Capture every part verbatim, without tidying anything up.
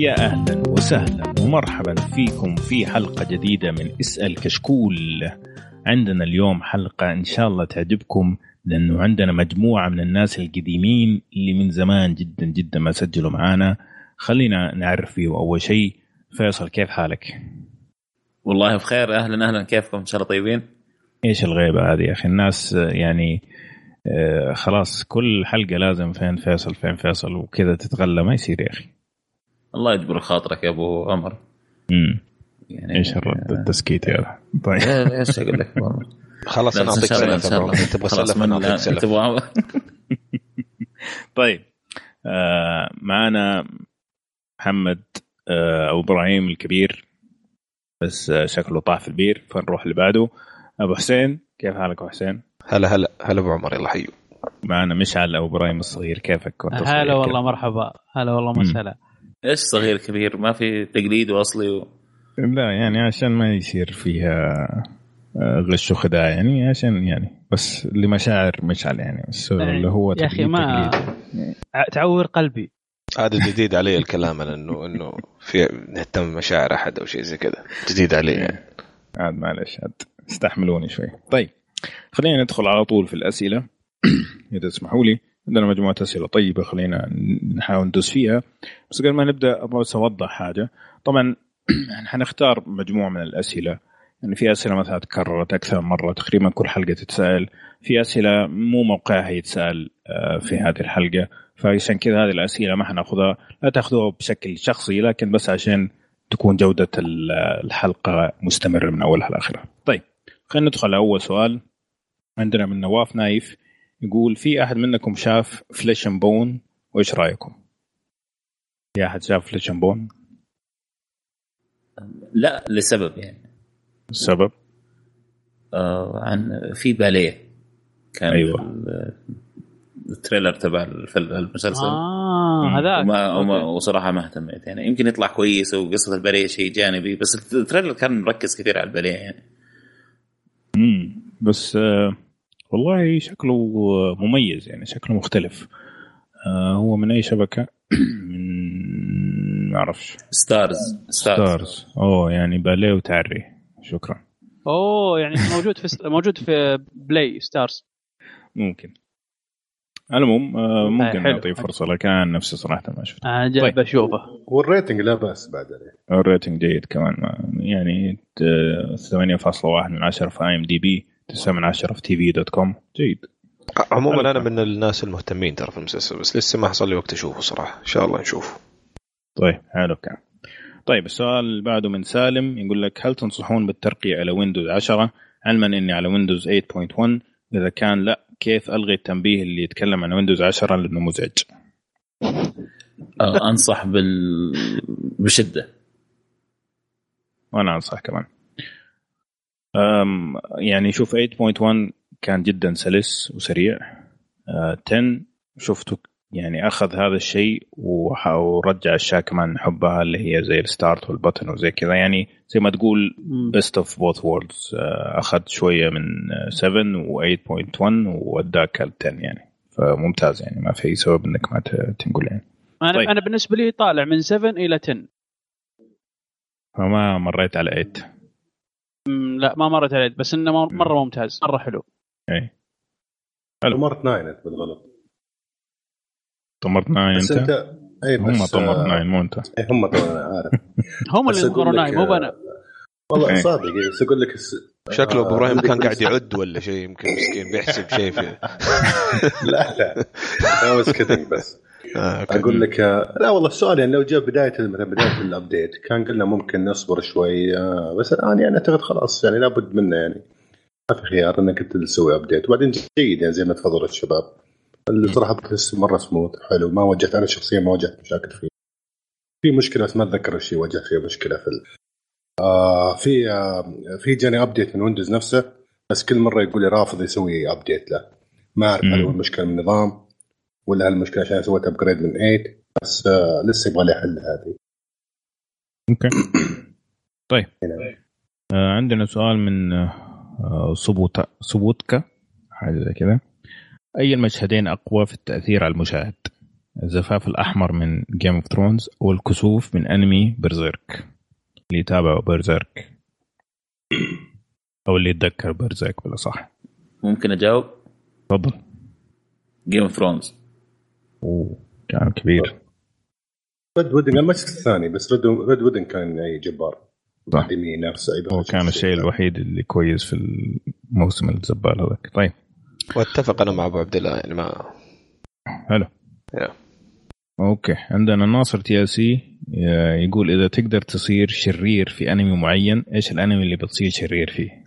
يا أهلا وسهلا ومرحبا فيكم في حلقة جديدة من اسأل كشكول. عندنا اليوم حلقة إن شاء الله تعجبكم، لأنه عندنا مجموعة من الناس القديمين اللي من زمان جدا جدا ما سجلوا معانا. خلينا نعرف فيه. أول شيء فيصل، كيف حالك؟ والله بخير. أهلا أهلا، كيفكم؟ إن شاء الله طيبين. إيش الغيبة هذه يا أخي؟ الناس يعني آه خلاص كل حلقة لازم فين فيصل فين فيصل وكذا، تتغلى ما يصير يا أخي. الله يجبر خاطرك يا أبو عمر. امم يعني إيش الرد التسكيت يا أخي؟ طيب إيش أقول لك؟ خلاص أنا أعطيك سلام. تبغى سلام؟ أنا أعطيك سلام. طيب آه معنا محمد آه أبو إبراهيم الكبير، بس شكله طاح في البير، فنروح اللي بعده. أبو حسين، كيف حالك أبو حسين؟ هلا هلا هلا أبو عمر، يلا حيو. معنا مشعل أبو إبراهيم الصغير، كيفك؟ هلا والله، مرحبا. هلا والله مشعل. إيش صغير كبير؟ ما في تقليد وأصلي و... لا يعني عشان ما يصير فيها غش وخداع، يعني عشان يعني بس اللي مشاعر مشعل يعني، بس اللي هو يا أخي ما تقليد. تعور قلبي. هذا جديد علي الكلام، لأنه إنه في نهتم مشاعر أحد أو شيء زي كذا، جديد علي يعني. عاد معلش، عاد استحملوني شوي. طيب خلينا ندخل على طول في الأسئلة إذا تسمحوا لي. عندنا مجموعة أسئلة طيبة، خلينا نحاول ندوس فيها. بس قبل ما نبدأ أبغى أوضح حاجة. طبعا حنختار مجموعة من الأسئلة، يعني في أسئلة مثلا تكررت أكثر مرة، تقريبا كل حلقة تتسأل. في أسئلة مو موقعها يتسأل في هذه الحلقة، فعشان كذا هذه الأسئلة ما حناخذها، لا تأخذوها بشكل شخصي، لكن بس عشان تكون جودة الحلقة مستمرة من أولها لآخرها. طيب خلينا ندخل أول سؤال. عندنا من نواف نايف، يقول في أحد منكم شاف فليش أند بون وإيش رأيكم؟ في أحد شاف فليش أند بون؟ لا، لسبب يعني. السبب؟ آه عن في باليه كان. أيوة. التريلر تبع المسلسل آه هذاك، وما وصراحة ما اهتمت يعني. يمكن يطلع كويس، وقصة الباليه شيء جانبي، بس التريلر كان مركز كثير على الباليه يعني. امم بس آه والله شكله مميز يعني، شكله مختلف. آه هو من أي شبكة؟ من معرفش. ستارز. ستارز. أوه يعني باليه وتعري. شكرا. أوه يعني موجود في موجود في بلاي ستارز. ممكن. المهم ممكن نعطيه فرصة، لكن نفسي صراحة ما شفته. أجل بشوفه. والريتنج لا بأس بعد عليه. الريتنج جيد كمان يعني، ثمانية فاصلة واحد من عشرة في آي إم دي بي، تسعة من عشرة في تي في دوت كوم. جيد. عموما أنا من الناس المهتمين ترى في المسلسل، بس لسه ما حصل لي وقت أشوفه صراحة. إن شاء الله نشوفه. طيب حلو كان. طيب السؤال اللي بعده من سالم، يقول لك هل تنصحون بالترقية على ويندوز عشرة، علما إني على ويندوز ثمانية نقطة واحد؟ إذا كان لأ، كيف ألغي التنبيه اللي يتكلم عن ويندوز عشرة لأنه مزعج؟ أنصح بال... بشدة. وأنا أنصح كمان. أم يعني شوف ثمانية نقطة واحد كان جدا سلس وسريع. أه عشرة شفته يعني أخذ هذا الشيء ورجع الشيء كمان حبها، اللي هي زي الستارت والبطن وزي كذا، يعني زي ما تقول best of both worlds. أخذ شوية من سبعة و8.1 ووداك ال عشرة يعني، فممتاز يعني، ما في سبب إنك ما تنقل يعني. أنا طيب. أنا بالنسبة لي طالع من سبعة إلى عشرة، فما مريت على ثمانية. م- لا ما مريت على ثمانية، بس إنه مرة ممتاز، مرة حلو. إيه. مرت تسعة بالغلط. طمرت ناين انت. انت اي بس هم طمرت ناين مو انت. اي هم طمرنا عارف. هم اللي طمروا ناين مو انا. والله صادق. بس اقول لك شكله ابو ابراهيم كان قاعد يعد ولا شيء، يمكن مسكين بيحسب شيء فيه. لا لا هو سكتني بس. اقول لك لا والله السؤال يعني لو جاء بدايه بدايه الابديت كان قلنا ممكن نصبر شوي، بس الان يعني اعتقد خلاص يعني لابد منه يعني، ما في خيار انك انت تسوي ابديت. وبعدين جيد يعني زي ما تفضلت الشباب، اللي صراحة بس مرة سموث حلو، ما واجهت أنا شخصيا ما واجهت مشاكل فيه. في مشكلة ما أتذكر الشيء واجه فيه مشكلة في ال... آه في آه في جاني أبديت من ويندوز نفسه، بس كل مرة يقول لي رافض يسوي أبديت له. ما أعرف هل هو المشكلة من النظام ولا هالمشكلة عشان سويت أبجريد من ثمانية، بس آه لسه يبغى لي حل هذه. ممكن. طيب آه عندنا سؤال من آه صبوت صبوتكا حاجة كذا. أي المشهدين أقوى في التأثير على المشاهد؟ الزفاف الأحمر من جيم اوف ترونز والكسوف من أنمي برزيرك. اللي يتابع برزيرك أو اللي يتذكر برزيرك بلا صح. ممكن أجاوب؟ تفضل. جيم اوف ترونز. أوه كان كبير. ريد وودن الماتش الثاني بس ريد وودن كان أي جبار. قدمي نفسه هو كان الشيء الوحيد اللي كويس في الموسم الزبال هذاك. طيب. واتفق أنا مع أبو عبد الله يعني ما. حلو. Yeah. اوكي عندنا ناصر تياسي يقول اذا تقدر تصير شرير في انمي معين ايش الانمي اللي بتصير شرير فيه؟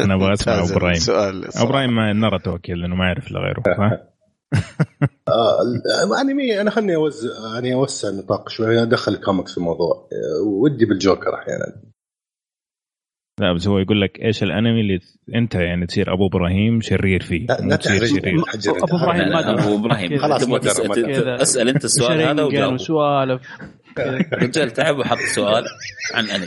انا ابغى اسمع ابراهيم. ابراهيم ما نرى توكيل لانه ما يعرف لغيره صح. الانمي انا خلني اوزع يعني اوسع النطاق شوي ادخل كوميكس في الموضوع ودي بالجوكر احيانا. لا بس هو يقول لك إيش الأنمي اللي أنت يعني تصير أبو إبراهيم شرير فيه؟ لا تصير شرير. أبو إبراهيم ما أبو إبراهيم. خلاص ما أسأل أنت السؤال هذا وجاوب. سؤال. رجال تعب وحط سؤال عن أنمي.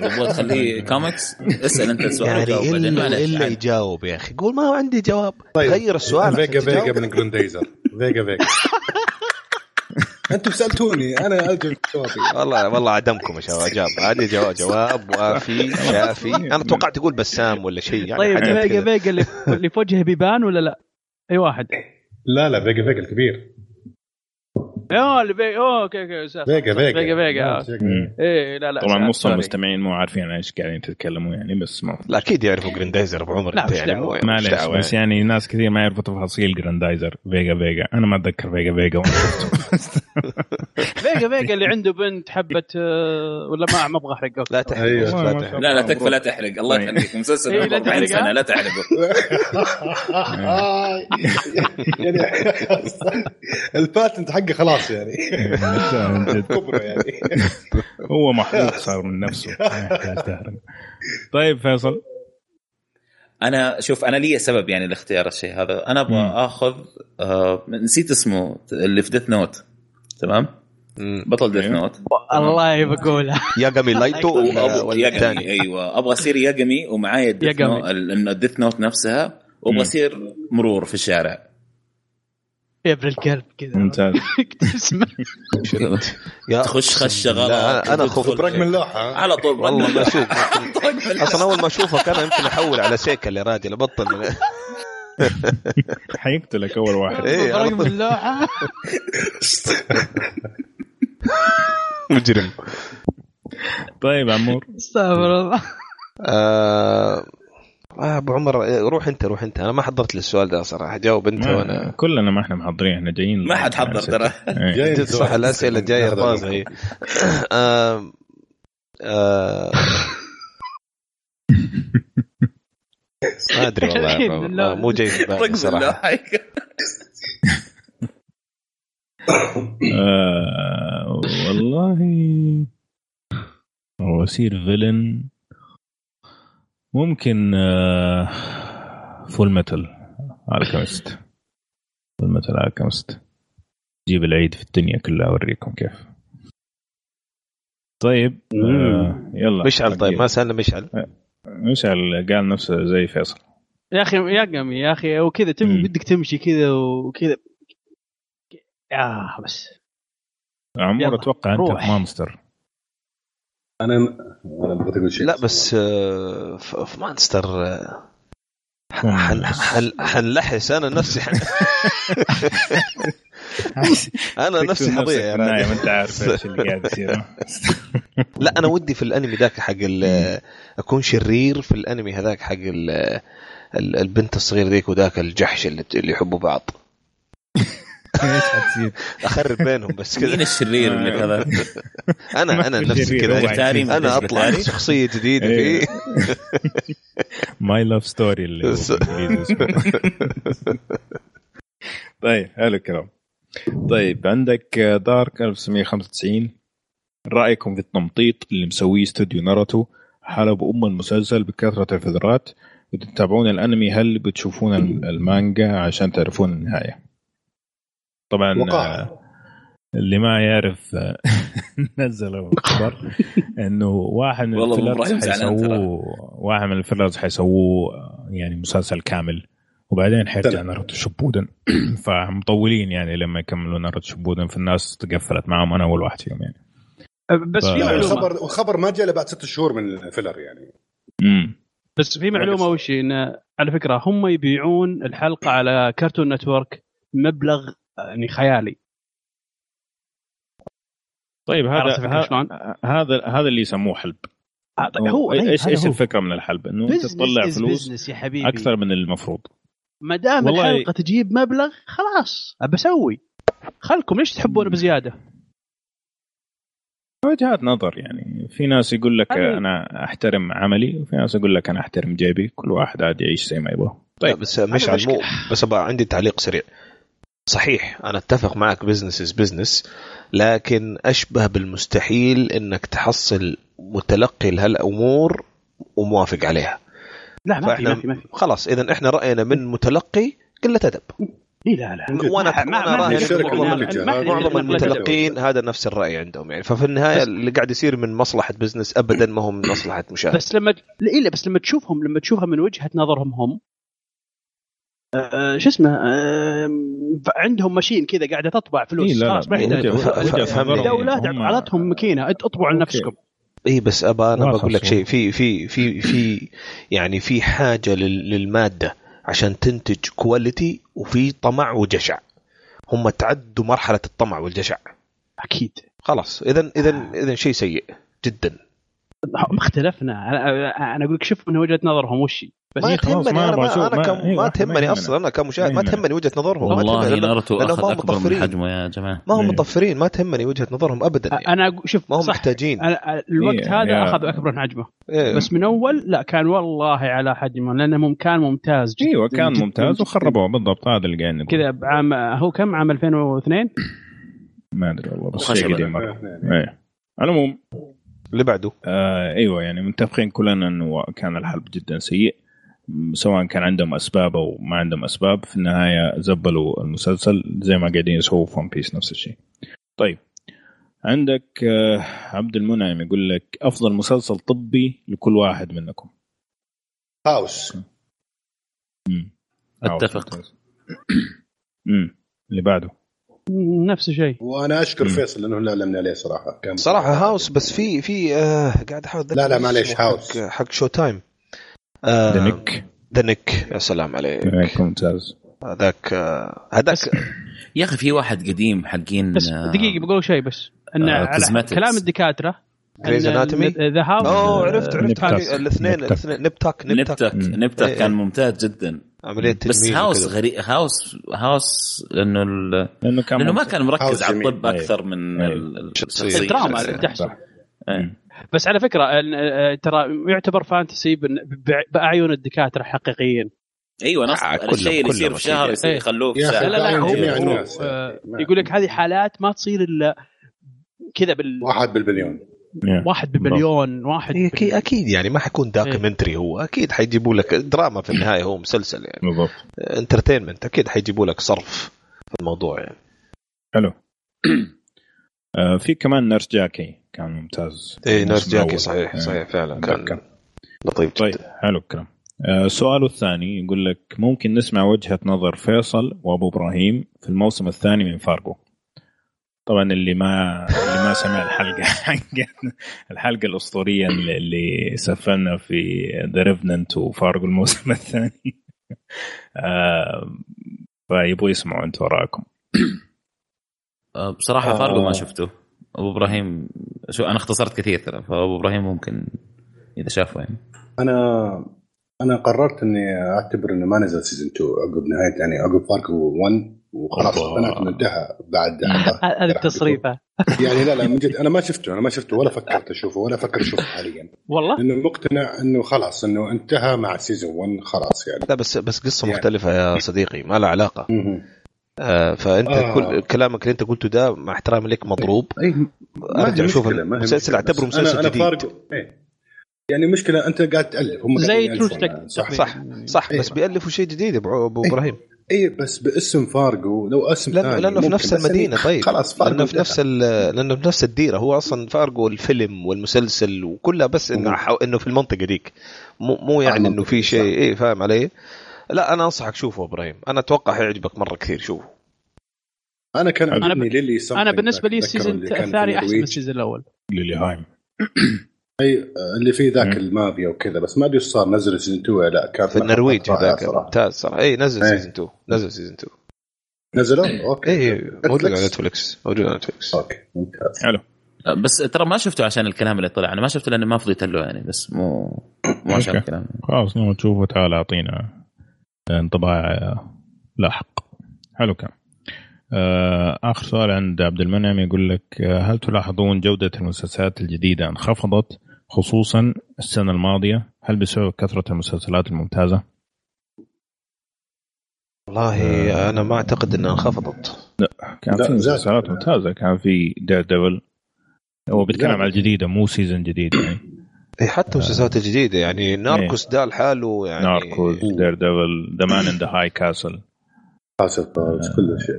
تبغى تخليه كوميكس؟ اسأل أنت السؤال. إلا إلا يجاوب يا أخي. قول ما عندي جواب. غير السؤال. فيجا فيجا من غروندايزر. فيجا فيجا. أنتم سألتوني أنا أجل جوابي. والله والله عدمكم يا شباب جاب عادي جواب جواب وافي شافي. أنا توقعت تقول بسام ولا شيء يعني. طيب فيجا فيجا اللي اللي فوجه بيبان ولا لا أي واحد؟ لا لا فيجا فيجا الكبير. أوه اللي بيجا أوه كي كي فيجا فيجا فيجا إيه لا لا طبعا نص المستمعين مو عارفين إيش قاعدين تتكلموا يعني بس ما لا أكيد يعرفوا غروندايزر أبو عمر يعني ما ليش بس يعني ناس كثير ما يعرفوا تفاصيل غروندايزر. فيجا فيجا أنا ما أتذكر فيجا فيجا وأنا شفته. فيجا فيجا اللي عنده بنت حبت ولا ما ما أبغى أحرقه. لا تحرق لا لا تكفى لا تحرق الله يخليك مسلسل لا تحرقه لا تحرقه يعني الباتنت حقه خلاص يعني كبره يعني هو محروق صار من نفسه. طيب فيصل انا شوف انا لي سبب يعني لاختيار الشيء هذا. انا ابغى اخذ آه نسيت اسمه اللي في ديث نوت تمام بطل ديث نوت الله يبقوله ياغامي لايتو والثاني ايوه ابغى اصير ياغامي ومعايا الديث نوت نفسها وابغى اصير مرور في الشارع يبر القلب كذا ممتاز تسمع تخش خش غلط انا اخوف برق من لوحه على طول والله ما اشوف اصلا اول ما اشوفه كان يمكن احول على سيكل يا راجل بطل حيقتلك اول واحد برق من لوحه مجرم. طيب عمور استغفر الله آه أبو عمر روح أنت روح أنت أنا ما حضرت للسؤال ده صراحة جاوب أنت وأنا كلنا ما إحنا محضرين إحنا جايين ما حد حضر ترى جاي صح الأسئلة جاية رباضي آه آه ما أدري والله مو جاي صراحة آه والله وسير فيلن ممكن فول ميتال ألكيميست فول ميتال ألكيميست جيب العيد في الدنيا كلها أوريكم كيف. طيب آه يلا مشعل طيب ما سألنا مشعل مشعل قال نفسه زي فيصل يا أخي يا قمي يا أخي وكذا تم بدك تمشي كذا وكذا آه بس عمور أتوقع أنت ما مستر أنا أنا بغيت أقول شيء لا بس في مانستر حنلحس أنا نفسي أنا نفسي حضيع يعني أنت عارف إيش اللي قاعد يصير. لا أنا ودي في الأنمي ذاك حق أكون شرير في الأنمي هذاك حق البنت الصغير ذيك وذاك الجحش اللي اللي يحبوا بعض أخرب بينهم بس كذا مين الشرير اللي كذا أنا أنا نفسي كذا أنا أطلع شخصية جديدة فيه my love story اللي طيب هلا الكلام. طيب عندك دارك ألف وتسعمية وخمسة وتسعين رأيكم في التمطيط اللي مسويه استوديو ناروتو حلب أم المسلسل بكثرة الفيدرات وتتابعون الأنمي هل بتشوفون المانجا عشان تعرفون النهاية؟ طبعا وقع. اللي ما يعرف نزلوا خبر انه واحد من الفيلرز حيسووه واحد من الفيلرز حيسووه يعني مسلسل كامل وبعدين حيرجع ناروتو شبودن فمطولين يعني لما يكملوا ناروتو شبودن في الناس تقفلت معهم انا اول واحد فيهم يعني. بس ف... في معلومه الخبر والخبر ما جاء بعد ستة شهور من الفيلر يعني. امم بس في معلومه اول شيء انه على فكره هم يبيعون الحلقه على كارتون نتورك مبلغ يعني خيالي. طيب هذا ه... هذا هذا اللي يسموه حلب. هو ايش ايش الفكره من الحلب؟ انه انت تطلع فلوس اكثر من المفروض. ما دام الحلقه تجيب مبلغ خلاص ابى اسوي. خلكم ليش تحبون بزياده؟ وجهات نظر يعني. في ناس يقول لك أنا, أنا أحترم عملي وفي ناس يقول لك أنا أحترم جيبي. كل واحد عاد يعيش زي ما يبغى. طيب بس مش عن مو بس أبغى عندي تعليق سريع. صحيح أنا أتفق معك بزنس is بزنس, لكن أشبه بالمستحيل إنك تحصل متلقي لهالأمور وموافق عليها. لا ما في, ما في, ما في. خلاص إذا إحنا رأينا من متلقي قلة أدب. لا لا وانا معظم المتلقين هذا نفس الرأي عندهم يعني. ففي النهاية اللي قاعد يصير من مصلحة بزنس أبدا ما هو من مصلحة مشاهد. بس لما إلا بس لما تشوفهم لما تشوفها من وجهة نظرهم هم شو اسمه عندهم ماشين كذا قاعدة تطبع فلوس خلاص ما يحتاج دولات عطتهم مكينة اطبعوا لنفسكم. إيه بس أبا أنا بقول لك شيء في في في في يعني في حاجة للمادة عشان تنتج كواليتي وفي طمع وجشع. هم تعدوا مرحلة الطمع والجشع أكيد خلاص. إذن إذن إذن شيء سيء جدا. ما اختلفنا. أنا أنا أقولك شوف من وجهة نظرهم وشي بس ما تهمني. أنا, أنا كم ما تهمني أصلا أنا كمشاهد ما تهمني وجهة نظرهم. والله نارته أخذ أكبر من حجمه يا جماعة. ما هم مطفرين ما تهمني وجهة نظرهم أبدا يعني. أنا شوف ما هم محتاجين الوقت هذا أخذ أكبر من حجمه. بس من أول لا كان والله على حجمه لأنه كان ممتاز جدا. إيوه كان ممتاز وخربوه بالضبط. هذا اللي قاعد نقول كذا بعام هو كم عام ألفين واثنين ما أدري والله بس كذا مرة. إيه المهم اللي بعده آه ايوه يعني متفقين كلنا انه كان الحلب جدا سيء سواء كان عندهم اسباب او ما عندهم اسباب. في النهايه زبلوا المسلسل زي ما قاعدين يسووا في ون بيس نفس الشيء. طيب عندك آه عبد المنعم يقول لك افضل مسلسل طبي لكل واحد منكم. هاوس. امم اتفق. امم اللي بعده نفس الشيء. وانا اشكر فيصل لانه لا لمنا عليه صراحه كان صراحه هاوس. بس في في آه قاعد احاول لا لا معليش هاوس حق, حق شو تايم دنك دنك يا سلام عليك ممتاز. هذاك هذاك يا اخي في واحد قديم حقين دقيقه بقول شيء بس ان على كلام الدكاتره كريز اناتومي ذا هاوس. اوه عرفت عرفت الاثنين الاثنين نبتك نبتك نبتك كان ممتاز جدا. بس هاوس غريب هاوس هاوس لأنه ال... لأنه, كان لأنه ما كان مركز على الطب أكثر من الدراما اللي تحصل. بس على فكرة ترى يعتبر فانتسي بأعين الدكاترة حقيقيين. أيوة نص الشيء اللي يصير في شهر يصير يخلوه في شهر. لا لا هو يقول لك هذه حالات ما تصير إلا كذا بال واحد بالبليون واحد بمليون واحد بالبليون. أكيد يعني ما حيكون داكيمنتري. هو أكيد حيجيبوا لك دراما في النهاية. هو مسلسل يعني بالضبط انترتينمنت. أكيد حيجيبوا لك صرف في الموضوع يعني. حلو. آه في كمان نيرس جاكي كان ممتاز. إيه نيرس جاكي صحيح صحيح فعلا كان لطيف. طيب حلو الكلام. آه سؤاله الثاني يقول لك ممكن نسمع وجهة نظر فيصل وأبو إبراهيم في الموسم الثاني من فارغو. طبعا اللي ما اللي ما سمع الحلقه الحلقه الاسطوريه اللي سفلنا في ذا ريفننت وفارغو الموسم الثاني فيبغوا يسمعوا انتوا رايكم بصراحه. آه. فارغو ما شفته. ابو ابراهيم شو انا اختصرت كثير ترى. فابو ابراهيم ممكن اذا شافه يعني. انا انا قررت اني اعتبر انه ما نزل سيزون اثنين عقب نهايه يعني عقب فارغو واحد وخلاص البنات منتهى بعد هذه التصريفه يعني. لا لا من جد انا ما شفته انا ما شفته ولا فكرت اشوفه ولا فكر اشوفه حاليا والله. انه مقتنع انه خلاص انه انتهى مع سيزون واحد خلاص يعني. لا بس بس قصه يعني. مختلفه يا صديقي ما لها علاقه. آه فانت آه. كل كلامك اللي انت قلته ده مع احترامي لك مضروب. ارجع شوف المسلسل اعتبره مسلسل جديد. أنا يعني مشكله انت قاعد تالف هم زي صح صح صح إيه. بس بيالفوا شيء جديد ابو ابراهيم ايه بس باسم فارغو لو اسم ثاني لانه في نفس المدينه. طيب خلاص لانه في نفس لانه في نفس الديره. هو اصلا فارغو الفيلم والمسلسل وكلها بس انه انه في المنطقه ديك مو مو يعني انه في شيء. ايه فاهم علي لا أنا أنصحك شوفه إبراهيم, أنا أتوقع هيعجبك مرة كثير. شوفه أنا كان أنا, ب... أنا بالنسبة لي السيزن الثاني أحسن من السيزن الأول للي هايم أي اللي فيه ذاك الماضي وكذا, بس ما أدري إيش صار. نزل سيزن تو لا كان في النرويج ذاك ممتاز صراحة. أي نزل سيزن تو نزل سيزن تو نزلوا اوكي اي موجود على نتفلكس موجود على نتفلكس اوكي ممتاز حلو. بس ترى ما شفته عشان الكلام اللي طلع, انا ما شفته لانه ما فضيت له يعني, بس مو مو عشان الكلام. خلاص لما تشوفه تعال اعطينا انطباع لاحق. حلو كان اخر سؤال عند عبد المنعم يقول لك هل تلاحظون جودة المسلسلات الجديدة انخفضت خصوصا السنة الماضية, هل بسبب كثرة المسلسلات الممتازة؟ والله أنا ما أعتقد أنها انخفضت. لا كان في مسلسلات ممتازة, كان في دير ديفل, هو بيتكلم على الجديدة مو سيزن جديد يعني. إيه حتى مسلسلات آه. الجديدة يعني ناركوس ده لحاله يعني, ناركوس دير ديفل ذا مان إن ذا هاي كاسل كاسل كل شيء.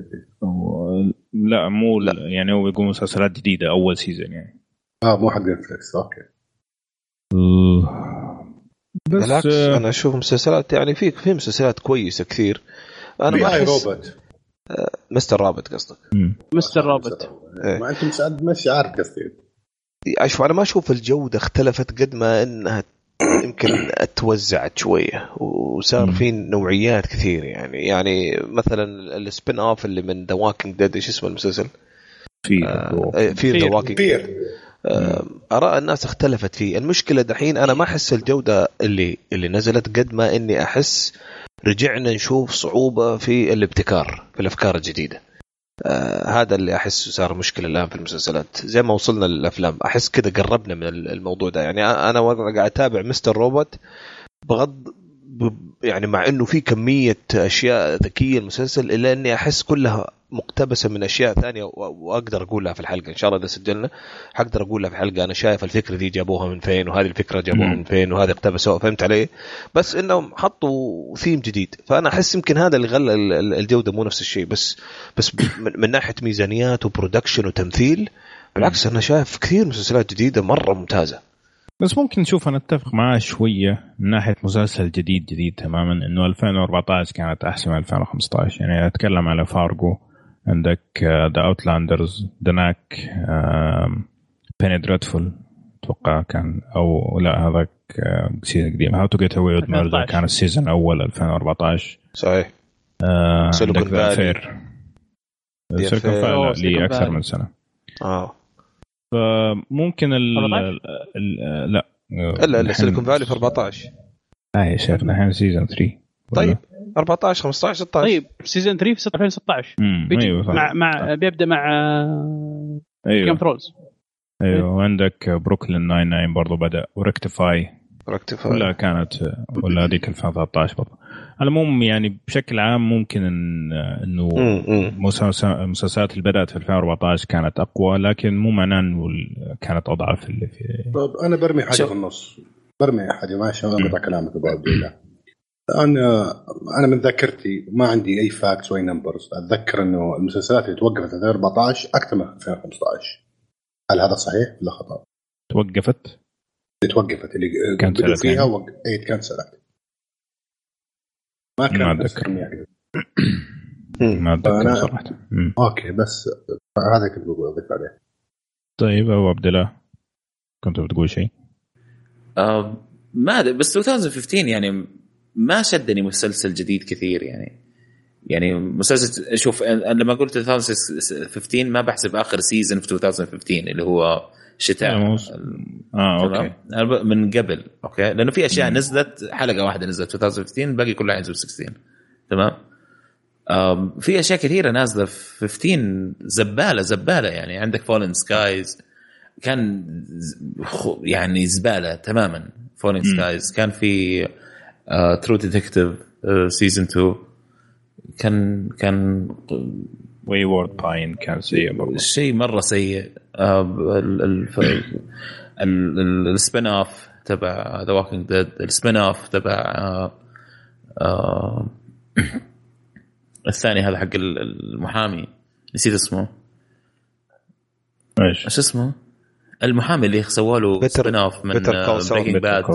لا مو لا. يعني هو بيقول مسلسلات جديدة أول سيزن يعني آه مو حق نتفلكس أوكي. بالعكس آه. أنا أشوف مسلسلات يعني فيك في مسلسلات كويسة كثير. انا ما احس مستر رابط قصدك مستر رابط إيه. ما انت مساعد ماشي عارف قصدي. اشوف انا ما اشوف الجوده اختلفت قد ما انها يمكن اتوزعت شويه وصار في نوعيات كثير يعني. يعني مثلا السبين اوف اللي من ذا واكينج ديد ايش اسمه المسلسل في آه في ذا واكينج ديد آه اراء الناس اختلفت فيه. المشكله دحين انا ما احس الجوده اللي اللي نزلت قد ما اني احس رجعنا نشوف صعوبة في الابتكار في الأفكار الجديدة. آه هذا اللي أحسه صار مشكلة الآن في المسلسلات زي ما وصلنا للأفلام. أحس كده قربنا من الموضوع ده يعني. أنا قاعد أتابع مستر روبوت بغض يعني مع أنه في كمية أشياء ذكية المسلسل إلا أني أحس كلها مقتبسة من أشياء ثانية وأقدر أقولها في الحلقة إن شاء الله إذا سجلنا حقدر أقولها في الحلقة. أنا شايف الفكرة دي جابوها من فين وهذه الفكرة جابوها من فين وهذا اقتبسوها, فهمت عليه؟ بس إنهم حطوا ثيم جديد فأنا أحس يمكن هذا اللي غلى الجودة مو نفس الشيء. بس بس من ناحية ميزانيات وبرودكشن وتمثيل بالعكس أنا شايف كثير مسلسلات جديدة مرة ممتازة. بس ممكن نشوف, أنا أتفق معاه شوية من ناحية مسلسل جديد جديد تماما إنه ألفين وأربعة عشر كانت أحسن من ألفين وخمسة عشر يعني. أتكلم على فارغو, عندك ذا أوتلاندرز, دناك, بيني دريدفول توقع كان أو لا هذاك سيزن قديم, هاو تو جيت أواي وذ ميردر كان السيزن أول ألفين وأربعة عشر صحيح. عندك ذا أنفير سيليكون فالي لي أكثر من سنة آه ممكن ال لا لا لا سيليكون فالي في أربعة عشر اي شفنا الحين سيزون ثلاثة. طيب أربعة عشر خمسة عشر ستة عشر طيب سيزون ثلاثة في ألفين وستة عشر أيوة مع مع بيبدا مع ايوه جيم ثرولز ايوه. وعندك بروكلين تسعة وتسعين برضو بدا وركتيفاي ركتيفاي ولا كانت ولا هذيك ألفين وثلاثة عشر برضو. على العموم يعني بشكل عام ممكن انه المسلسلات اللي بدات في ألفين وأربعة عشر كانت اقوى لكن مو معناه انه كانت اضعف اللي في. طب انا برمي حاجه شو. في النص برمي حاجه ما شاء الله كلامك بعد الله. انا انا من ذاكرتي ما عندي اي فاكتس واي نمبرز, اتذكر انه المسلسلات اللي توقفت في ألفين وأربعة عشر اكثر من ألفين وخمسة عشر. هل هذا صحيح ولا خطا؟ توقفت توقفت اللي كانت فيها وقت اي كانسلت ما كان أذكر يعني. ما أذكر صراحة. أوكي بس هذا كنت بقول أضيف عليه. طيب أبو عبد الله كنت بتقول شيء؟ آه ما بس ألفين وخمسة عشر يعني ما شدني مسلسل جديد كثير يعني. يعني مسلسل شوف لما قلت ألفين وخمسة عشر ما بحسب آخر سيزن في ألفين وخمسة عشر اللي هو شتاء موس... آه أوكي من قبل أوكي لأنه في أشياء مم. نزلت حلقة واحدة نزلت في ألفين وخمسة عشر باقي كلها نزلت في ستة عشر تمام. في أشياء كثيرة نازلة في خمسة عشر زبالة زبالة يعني. عندك فولن سكايز كان يعني زبالة تماما فولن سكايز. كان في ترو ديتكتيف سيزن اثنين كان كان ويورد باين كان سيء شيء مرة سيء. السبين اوف تبع ذا واكينج ديد, السبين اوف تبع الثاني هذا حق المحامي نسيت اسمه ايش ايش اسمه المحامي اللي سووا له سبين اوف من بريكنج باد.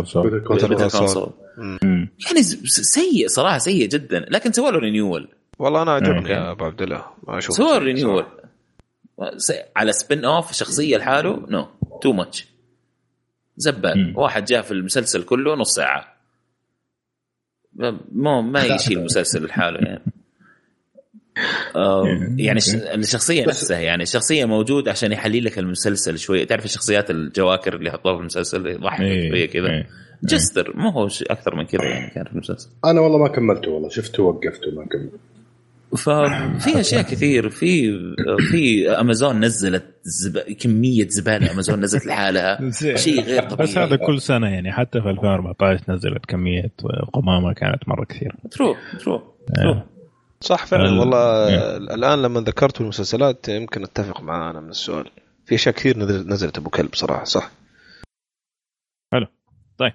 يعني سيء صراحة، سيء جدا، لكن سووا له رينيول. والله أنا عجبني يا أبو عبد الله، سووا رينيول على سبين أوف شخصية لحاله، نو تو ماتش زبال. واحد جاء في المسلسل كله نص ساعة، ما ما يشيل المسلسل لحاله يعني. يعني الشخصية نفسها، يعني الشخصية موجودة عشان يحلل لك المسلسل شوية. تعرف الشخصيات الجواكر اللي حطوها في المسلسل ضحكت شوية كذا، جستر ما هو أكثر من كذا يعني. كان في المسلسل أنا والله ما كملته، والله شفته وقفته ما كملته. ففي أشياء كثير في في أمازون نزلت زب... كمية زبالة. أمازون نزلت لحالها شيء غير طبيعي، بس هذا كل سنة يعني. حتى في ألفين وأربعة عشر نزلت كمية قمامة كانت مرة كثير. ترو ترو ترو صح فعلا والله. الآن لما ذكرت المسلسلات يمكن أتفق معاه أنا من السؤال. في أشياء كثير نزلت أبو كلب صراحة. صح حلو. طيب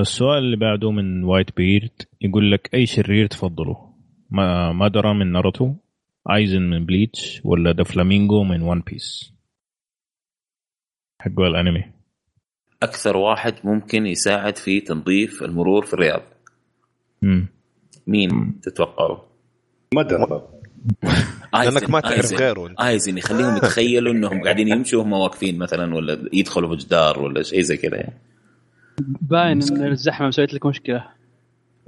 السؤال اللي بعده من وايت بيرد يقول لك أي شرير تفضله؟ ما مادارا من ناروتو، ايزن من بليتش، ولا دافلامينغو من وان بيس؟ حقه الانمي. اكثر واحد ممكن يساعد في تنظيف المرور في الرياض مم. مين مم. تتوقعوا؟ مادارا، لانك ما تعرف غيره. ايزن يخليهم يتخيلوا انهم قاعدين يمشوا وهم واقفين مثلا، ولا يدخلوا في جدار ولا شيء زي كذا يعني. باين ان الزحمه مسويت لكم مشكله.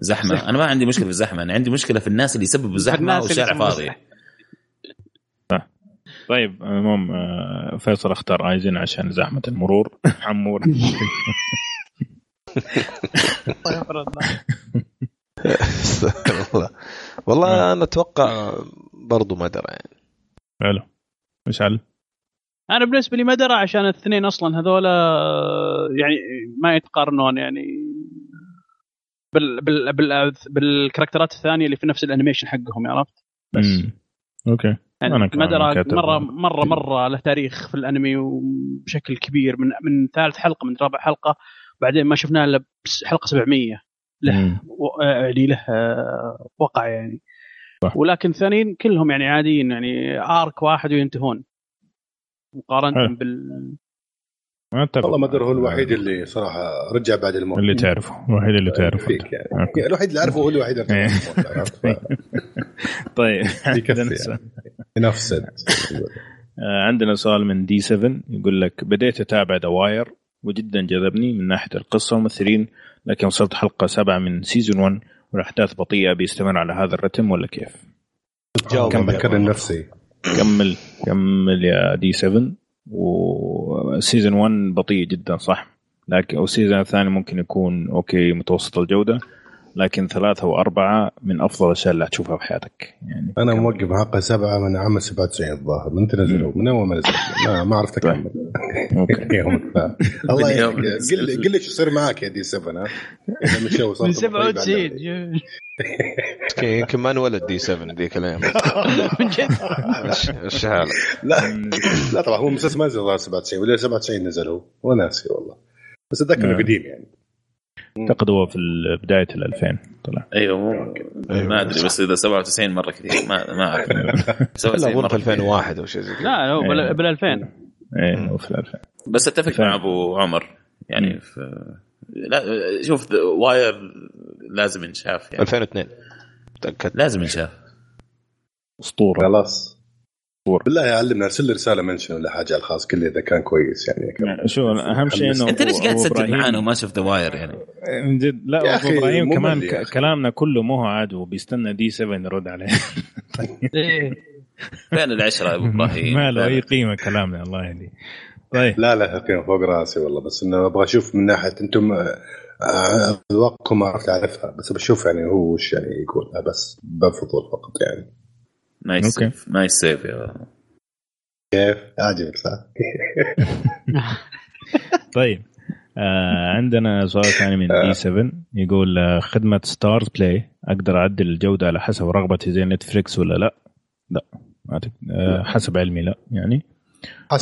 زحمة. زحمة أنا ما عندي مشكلة في الزحمة، أنا عندي مشكلة في الناس اللي يسببوا الزحمة والشارع فاضي. طيب المهم فيصل اختار ايزن عشان زحمة المرور. عمور والله والله أنا أتوقع برضو مدرة يعني. حلو مشعل. أنا بالنسبة لي مدرة عشان الاثنين أصلا هذولا يعني ما يتقارنون يعني بال بال بال بالكاركترات الثانية اللي في نفس الانيميشن حقهم، عرفت؟ بس مم. اوكي يعني انا مدرة مره مره مره له تاريخ في الانمي وبشكل كبير، من من ثالث حلقه من رابع حلقه، بعدين ما شفناه الا حلقه سبعمية له اللي له وقع يعني صح. ولكن ثانيين كلهم يعني عاديين يعني ارك واحد وينتهون مقارنه بال والله. مدر هو الوحيد اللي صراحة رجع بعد الموت اللي تعرفه، الوحيد اللي تعرفه يعني. الوحيد اللي أعرفه هو الوحيد اللي تعرفه. طيب نفسد. عندنا سؤال من دي سفن يقول لك بديت أتابع دواير وجدا جذبني من ناحية القصة والممثلين، لكن وصلت حلقة سبعة من سيزون واحد والأحداث بطيئة. بيستمر على هذا الرتم ولا كيف؟ كمل نفسي كمل كمل يا دي سفن. وسيزن واحد بطيء جدا صح، لكن السيزون الثاني ممكن يكون اوكي متوسط الجوده، لكن ثلاثة وأربعة من افضل الاشياء اللي هتشوفها في حياتك يعني. انا موقف حلقه سبعة من عام سبعة وتسعين الظاهر، من تنزلوا من اول ما نزل ما ما عرفت اكمل. الله قل قل لي شو صار معك يا دي سبعة؟ اذا مشى وصلت سبعة وتسعين يمكن ما نولد دي سبعة ذيك الايام. ايش حالك؟ لا لا طبعا هو مسلسل ما نزل ظهر سبعة وتسعين ولا سبعة وتسعين نزله وناسي والله، بس اتذكر قديم يعني. تقدوا في بداية الألفين طلع. أيوة ممكن. أيوة ما أدري بس إذا سبعة وتسعين مرة كثير ما ما أعرف. لا مرة في ألفين وواحد أو شيء زي كذا. لا هو بال بالألفين. إيه وفي الألفين. بس أتفق مع أبو عمر يعني في لا شوف واير لازم نشاف يعني. ألفين واثنين. تأكد. لازم نشاف. أسطورة. خلاص. بالله يعلمنا ارسل رساله منشن ولا حاجه الخاص كله اذا كان كويس يعني. يعني شو اهم شيء انه انت ليش قاعد تسجل معانا وما شفت دواير يعني من جد؟ لا ابو ابراهيم كمان ك... كلامنا كله مو عادو بيستنى دي سبعة نرد عليه. طيب فين العشرة ابو ابراهيم؟ ما له اي قيمه كلامنا الله يعني. طيب لا لا قيمه فوق راسي والله، بس انه ابغى اشوف من ناحيه انتم ذوقكم عرفت اعرفها، بس بشوف يعني هو وش يعني يقول، بس بفضول فقط يعني. نايس سيف نايس سيف يا كيف عجبك صح. طيب آه عندنا سؤال ثاني من دي سبعة يقول خدمة ستارز بلاي أقدر أعدل الجودة على حسب رغبتي زي نتفليكس ولا لا؟ لا آه حسب علمي لا يعني.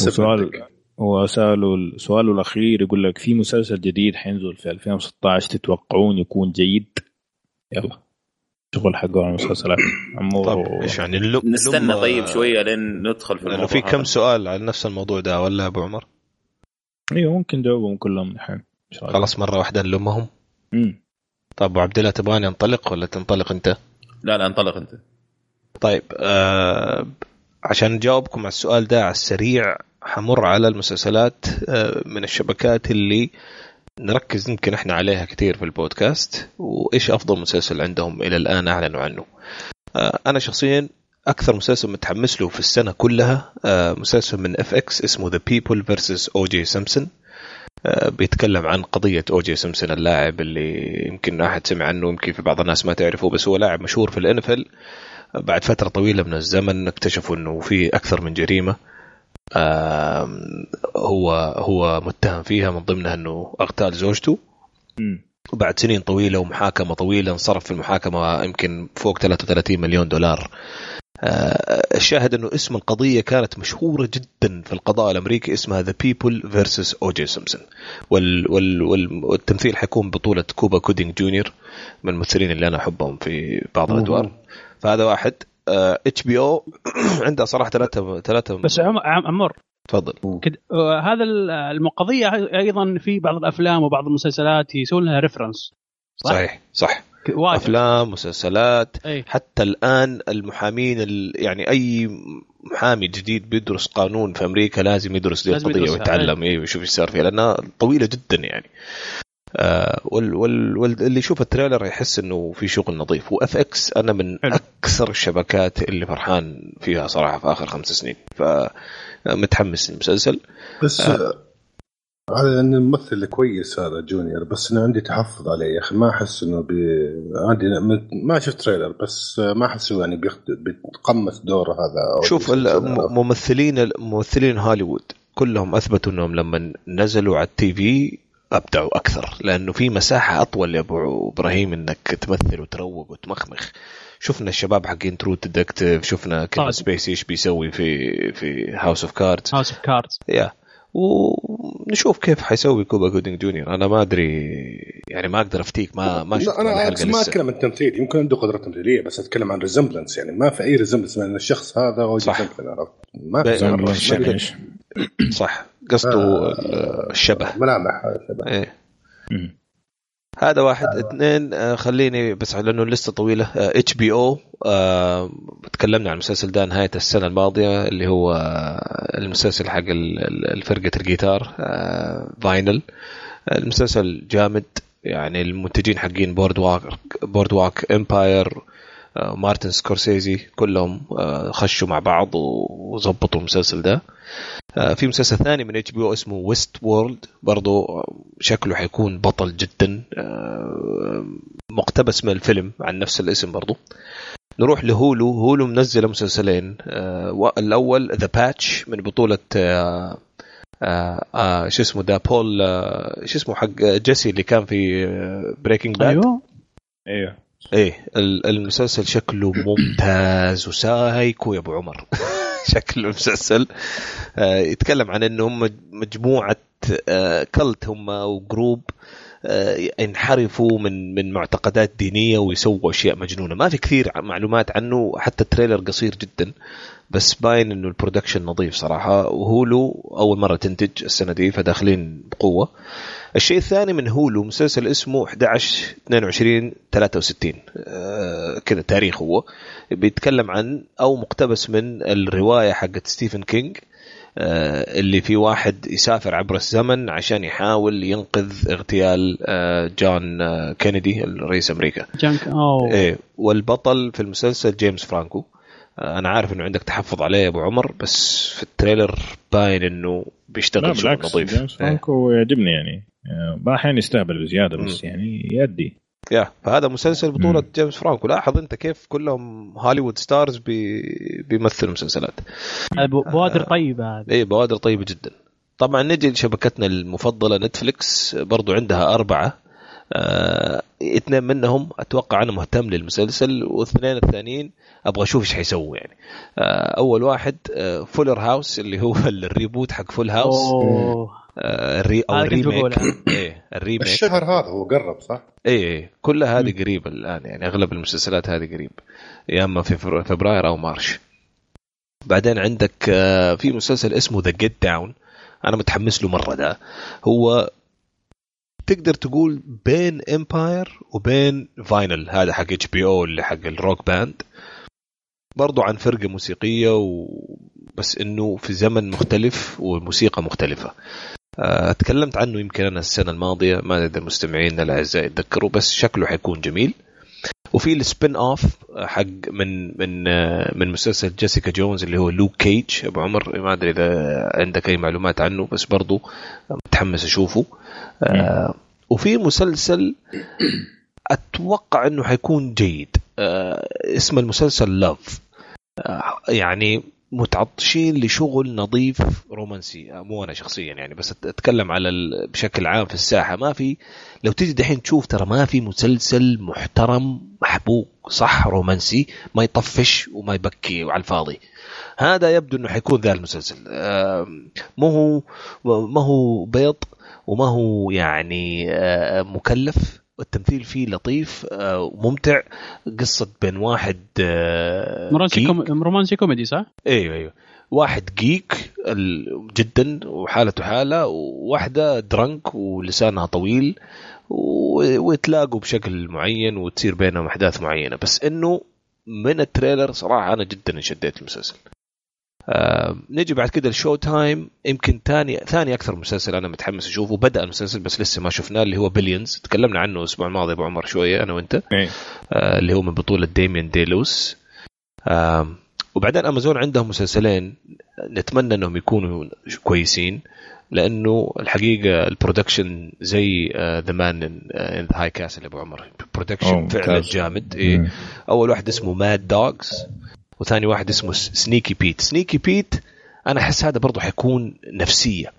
وسؤال وسألوا سؤاله الأخير يقول لك في مسلسل جديد حينزل في ألفين وستة عشر تتوقعون يكون جيد؟ يلا شغل حقه عن مسلسلات عمور ايش يعني اللو... نستنى لما... طيب شويه لين ندخل في الموضوع. في كم سؤال على نفس الموضوع ده ولا ابو عمر؟ ايوه ممكن جاوبهم كلهم الحين خلاص مره واحده نلمهم. امم طب أبو عبد الله تبغاني أنطلق ولا تنطلق أنت؟ لا لا أنطلق أنت. طيب آه عشان جاوبكم على السؤال ده على السريع حمر على المسلسلات آه من الشبكات اللي نركز يمكن إحنا عليها كتير في البودكاست وإيش أفضل مسلسل عندهم إلى الآن أعلنوا عنه. آه أنا شخصيا أكثر مسلسل متحمس له في السنة كلها آه مسلسل من اف اكس اسمه The People versus O J Simpson. آه بيتكلم عن قضية O J Simpson اللاعب اللي يمكن أحد سمع عنه يمكن في بعض الناس ما تعرفه، بس هو لاعب مشهور في إن إف إل. آه بعد فترة طويلة من الزمن اكتشفوا أنه في أكثر من جريمة آه هو هو متهم فيها، من ضمنها أنه اغتال زوجته. م. وبعد سنين طويلة ومحاكمة طويلة انصرف في المحاكمة يمكن فوق ثلاثة وثلاثين مليون دولار. الشاهد أنه اسم القضية كانت مشهورة جدا في القضاء الأمريكي، اسمها The People versus O J Simpson، وال وال والتمثيل حيكون بطولة كوبا كودينج جونيور من الممثلين اللي أنا أحبهم في بعض الأدوار. فهذا واحد. إتش بي أو عنده صراحة ثلاثة ثلاثة بس عمر تفضل كده. هذا القضية أيضا في بعض الأفلام وبعض المسلسلات يسوون لها ريفرنس. صحيح صح واجب. أفلام مسلسلات أي. حتى الآن المحامين ال... يعني أي محامي جديد بيدرس قانون في أمريكا لازم يدرس هذه القضية ويتعلم إيه ويشوف إيش صار فيها لأنها طويلة جدا يعني. آه وال... وال... وال... اللي يشوف التريلر يحس إنه في شغل نظيف. وأف إكس أنا من حلو. أكثر الشبكات اللي فرحان فيها صراحة في آخر خمس سنين، فمتحمس المسلسل بس آه. على أن الممثل كويس هذا جونيور، بس أنا عندي تحفظ عليه يا أخي، ما أحس إنه ب عندي ما شفت تريلر بس ما أحسه يعني بيخت... بيتقمص دوره هذا. شوف الممثلين الممثلين هوليوود كلهم أثبتوا إنهم لما نزلوا على التي في أبدعوا أكثر، لأنه في مساحة أطول يا أبو إبراهيم إنك تمثل وتروج وتمخمخ. شفنا الشباب حقين ترو ديتكتيف، شفنا كيفن سبيسي إيش بيسوي في في هاوس أوف كاردز هاوس أوف كاردز يا ونشوف كيف حيسوي كوبا كودينج جونيور. أنا ما أدري يعني ما أقدر أفتيك ما ما شفت. أنا ما أتكلم عن تمثيل، يمكن عنده قدرة تمثيلية، بس أتكلم عن ريزمبلنس يعني ما في أي ريزمبلنس من الشخص هذا أو صح ما في صح قصده الشبه ملامح إيه. هذا واحد. اثنين آه خليني بس لأنه لسه طويلة. آه إتش بي أو آه تكلمنا عن المسلسل ده نهاية السنة الماضية اللي هو آه المسلسل حق الفرقة الجيتار آه فاينل. آه المسلسل جامد يعني. المنتجين حقين بورد واك بورد واك امباير آه مارتن سكورسيزي كلهم آه خشوا مع بعض وزبطوا المسلسل ده. آه في مسلسل ثاني من إتش بي أو اسمه ويست وورلد برضو شكله حيكون بطل جدا آه مقتبس من الفيلم عن نفس الاسم برضو. نروح لهولو. هولو منزل مسلسلين آه الأول ذا باتش من بطولة آه آه آه شو اسمه دا بول آه شو اسمه حق جيسي اللي كان في بريكنج باد. أيوه أيوه إيه المسلسل شكله ممتاز وسايكو يا أبو عمر. شكل المسلسل آه يتكلم عن أنهم مجموعة آه كلت هم وجروب آه انحرفوا من من معتقدات دينية ويسووا أشياء مجنونة. ما في كثير معلومات عنه، حتى التريلر قصير جدا، بس باين أنه البرودكشن نظيف صراحة. وهولو أول مرة تنتج السنة دي فداخلين بقوة. الشيء الثاني من هولو مسلسل اسمه أحد عشر اثنين وعشرين ثلاثة وستين آه كذا تاريخ. هو بيتكلم عن أو مقتبس من الرواية حقت ستيفن كينج آه اللي في واحد يسافر عبر الزمن عشان يحاول ينقذ اغتيال آه جون آه كينيدي الرئيس أمريكا جون إيه. والبطل في المسلسل جيمس فرانكو. أنا عارف إنه عندك تحفظ عليه يا أبو عمر، بس في التريلر باين إنه بيشتغل شغل نظيف. جيمس فرانكو يعجبني يعني، باحين يستهبل بزيادة بس م. يعني يأدي يا. فهذا مسلسل بطولة م. جيمس فرانكو. لاحظ أنت كيف كلهم هوليوود ستارز بي... بيمثلوا مسلسلات. بوادر طيبة. إيه بوادر طيبة جدا. طبعا نجي لشبكتنا المفضلة نتفليكس، برضو عندها أربعة. آه، اثنين منهم أتوقع أنا مهتم للمسلسل واثنين الثانيين أبغى أشوف إيش حيسوي يعني. آه، أول واحد آه، فولر هاوس اللي هو الريبوت حق فول هاوس آه، الري أو الريميك إيه الريميك الشهر هذا هو قرب صح؟ إيه كل هذه قريبة الآن يعني، أغلب المسلسلات هذه قريب يا إما في فبراير أو مارش. بعدين عندك آه، في مسلسل اسمه The Get Down أنا متحمس له مرة. ده هو تقدر تقول بين امباير وبين فاينل، هذا حق اتش بي او اللي حق الروك باند، برضو عن فرقة موسيقية و... بس انه في زمن مختلف وموسيقى مختلفة. اتكلمت عنه يمكن انا السنة الماضية، ما ادري مستمعينا الاعزاء يتذكروا، بس شكله حيكون جميل. وفي السبين اوف حق من من من مسلسل جيسيكا جونز اللي هو لوك كيج. ابو عمر ما ادري اذا عندك اي معلومات عنه، بس برضو متحمس اشوفه. آه وفي مسلسل اتوقع انه حيكون جيد، آه اسم المسلسل لاف، آه يعني متعطشين لشغل نظيف رومانسي، مو أنا شخصيا يعني، بس أتكلم على ال... بشكل عام في الساحة ما في. لو تيجي دحين تشوف ترى ما في مسلسل محترم محبوب صح رومانسي ما يطفش وما يبكي وعلى الفاضي. هذا يبدو أنه حيكون ذا المسلسل، ما هو ما هو بيض وما هو يعني مكلف، التمثيل فيه لطيف وممتع. قصة بين واحد رومانسي كوميدي صح؟ ايوه ايوه واحد جيك جدا وحالته حالة، وواحدة درنك ولسانها طويل، ويتلاقوا بشكل معين وتصير بينهم أحداث معينة. بس انه من التريلر صراحة انا جدا شديت المسلسل. آه، نجي بعد كده الشو تايم، يمكن ثاني ثاني اكثر مسلسل انا متحمس اشوفه. بدأ المسلسل بس لسه ما شفناه اللي هو بليونز، تكلمنا عنه الاسبوع الماضي ابو عمر شويه انا وانت، آه، اللي هو من بطولة ديميان ديلوس. آه، وبعدين امازون عندهم مسلسلين نتمنى انهم يكونوا كويسين، لانه الحقيقه البرودكشن زي ذا مان ان ذا هاي كاسل ابو عمر، برودكشن فعلا جامد. إيه. اول واحد اسمه ماد دوغز، وثاني واحد اسمه سنيكي بيت. سنيكي بيت أنا أحس هذا برضو حيكون نفسية.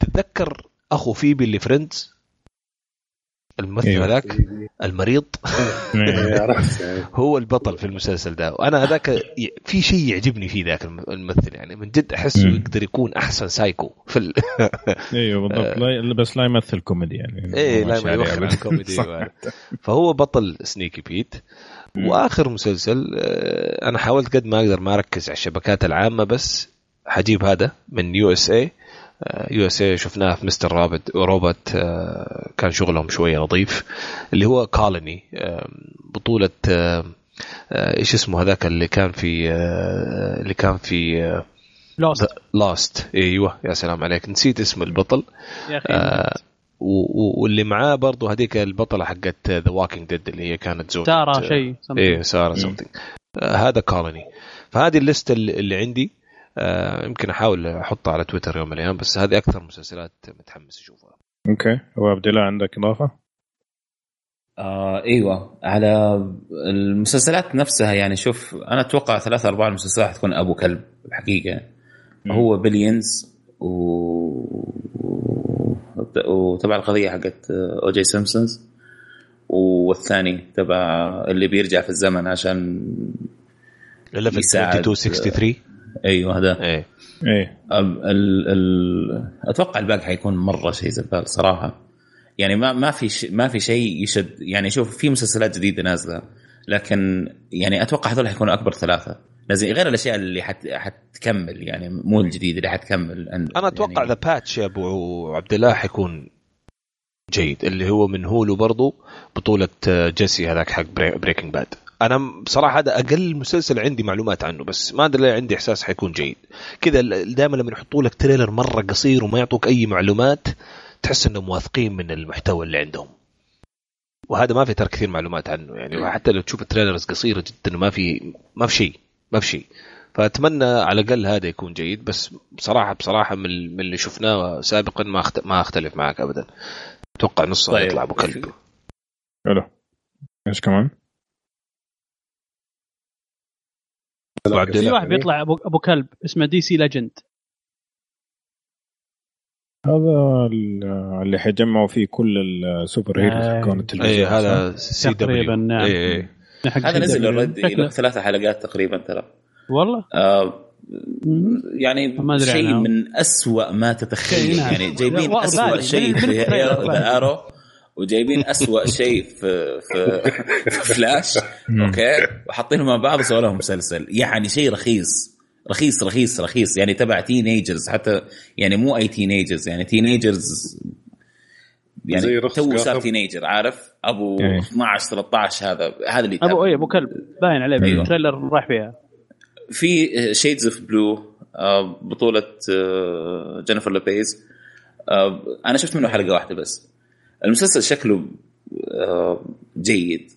تتذكر أخو فيبي اللي فريندز الممثل هذاك المريض هو البطل في المسلسل ده، وأنا هذاك في شيء يعجبني فيه ذاك الممثل، يعني من جد أحسه يقدر يكون أحسن سايكو في ال... أيوة بالضبط، لا بس لا يمثل كوميدي يعني، إيه لا يمثل كوميدي. فهو بطل سنيكي بيت. واخر مسلسل انا حاولت قد ما اقدر ما اركز على الشبكات العامه، بس حجيب هذا من يو اس اي. يو اس اي شفناه في مستر رابط روبوت، كان شغلهم شويه نظيف، اللي هو كولوني، بطوله ايش اسمه هذاك اللي كان في اللي كان في لاست لاست ايوه يا سلام عليك، نسيت اسم البطل يا اخي. آه واللي معاه برضو هذيك البطلة حقت The Walking Dead اللي هي كانت زوجة سارة شيء، إيه سارة something. آه هذا كولوني. فهذه اللستة اللي عندي، آه يمكن أحاول أحطها على تويتر يوم الأيام، بس هذه أكثر مسلسلات متحمس أشوفها. أوكي، وعبد الله عندك إضافة؟ آه إيوه، على المسلسلات نفسها يعني، شوف أنا أتوقع ثلاثة أربعة مسلسلات تكون أبو كلب الحقيقة. م. هو بليونز و وتبع القضية حقت أو جي سيمبسونز، والثاني تبع اللي بيرجع في الزمن عشان اثنين وستين ثلاثة وستين. أيوة هذا. أي. أي. ال ال أتوقع الباقي حيكون مرة شيء زبال صراحة، يعني ما ما في ش... ما في شيء يشد يعني. شوف في مسلسلات جديدة نازلة، لكن يعني أتوقع هذول حيكونوا أكبر ثلاثة، لازم غير الاشياء اللي حت... حتكمل يعني، مو الجديد اللي حتكمل. انا يعني اتوقع ذا باتش يا ابو عبد الله حيكون جيد، اللي هو من هولو برضو بطولة جيسي هذاك حق بريكنج باد. انا بصراحه هذا اقل مسلسل عندي معلومات عنه، بس ما ادري عندي احساس حيكون جيد كذا. دائما لما يحطوا لك تريلر مره قصير وما يعطوك اي معلومات تحس انهم واثقين من المحتوى اللي عندهم، وهذا ما في ترى كثير معلومات عنه يعني. وحتى لو تشوف التريلرز قصيره جدا وما في ما في شيء ما في شيء، فأتمنى على الأقل هذا يكون جيد. بس بصراحة بصراحة من اللي شفناه سابقا ما ما أختلف معك أبدا، أتوقع نص طيب. يطلع بكلب. هلا إيش كمان؟ في واحد بيطلع أبو أبو كلب اسمه دي سي ليجند، هذا اللي حيجمعوا فيه كل السوبر هيروز آه. كانت اي هذا سي دبليو نعم. اي اي هذا نزل الرد ثلاثة حلقات تقريبا ترى والله، آه يعني شيء عنها. من أسوأ ما تتخيل يعني، جايبين أسوأ شيء في آرو، وجايبين أسوأ شيء في في, في فلاش أوكي، وحطينهم مع بعض وسووا لهم مسلسل يعني. شيء رخيص رخيص رخيص رخيص يعني، تبع تينيجرز حتى يعني، مو أي تينيجرز يعني، تينيجرز يعني تو صار تينيجر عارف ابو يعني. اثناعش ثلاثطعش هذا هذا اللي ابو اي ابو كلب باين عليه أيوه. التريلر راح فيها في شيدز اوف بلو بطولة جينيفر لوبيز. انا شفت منه حلقة واحدة بس. المسلسل شكله جيد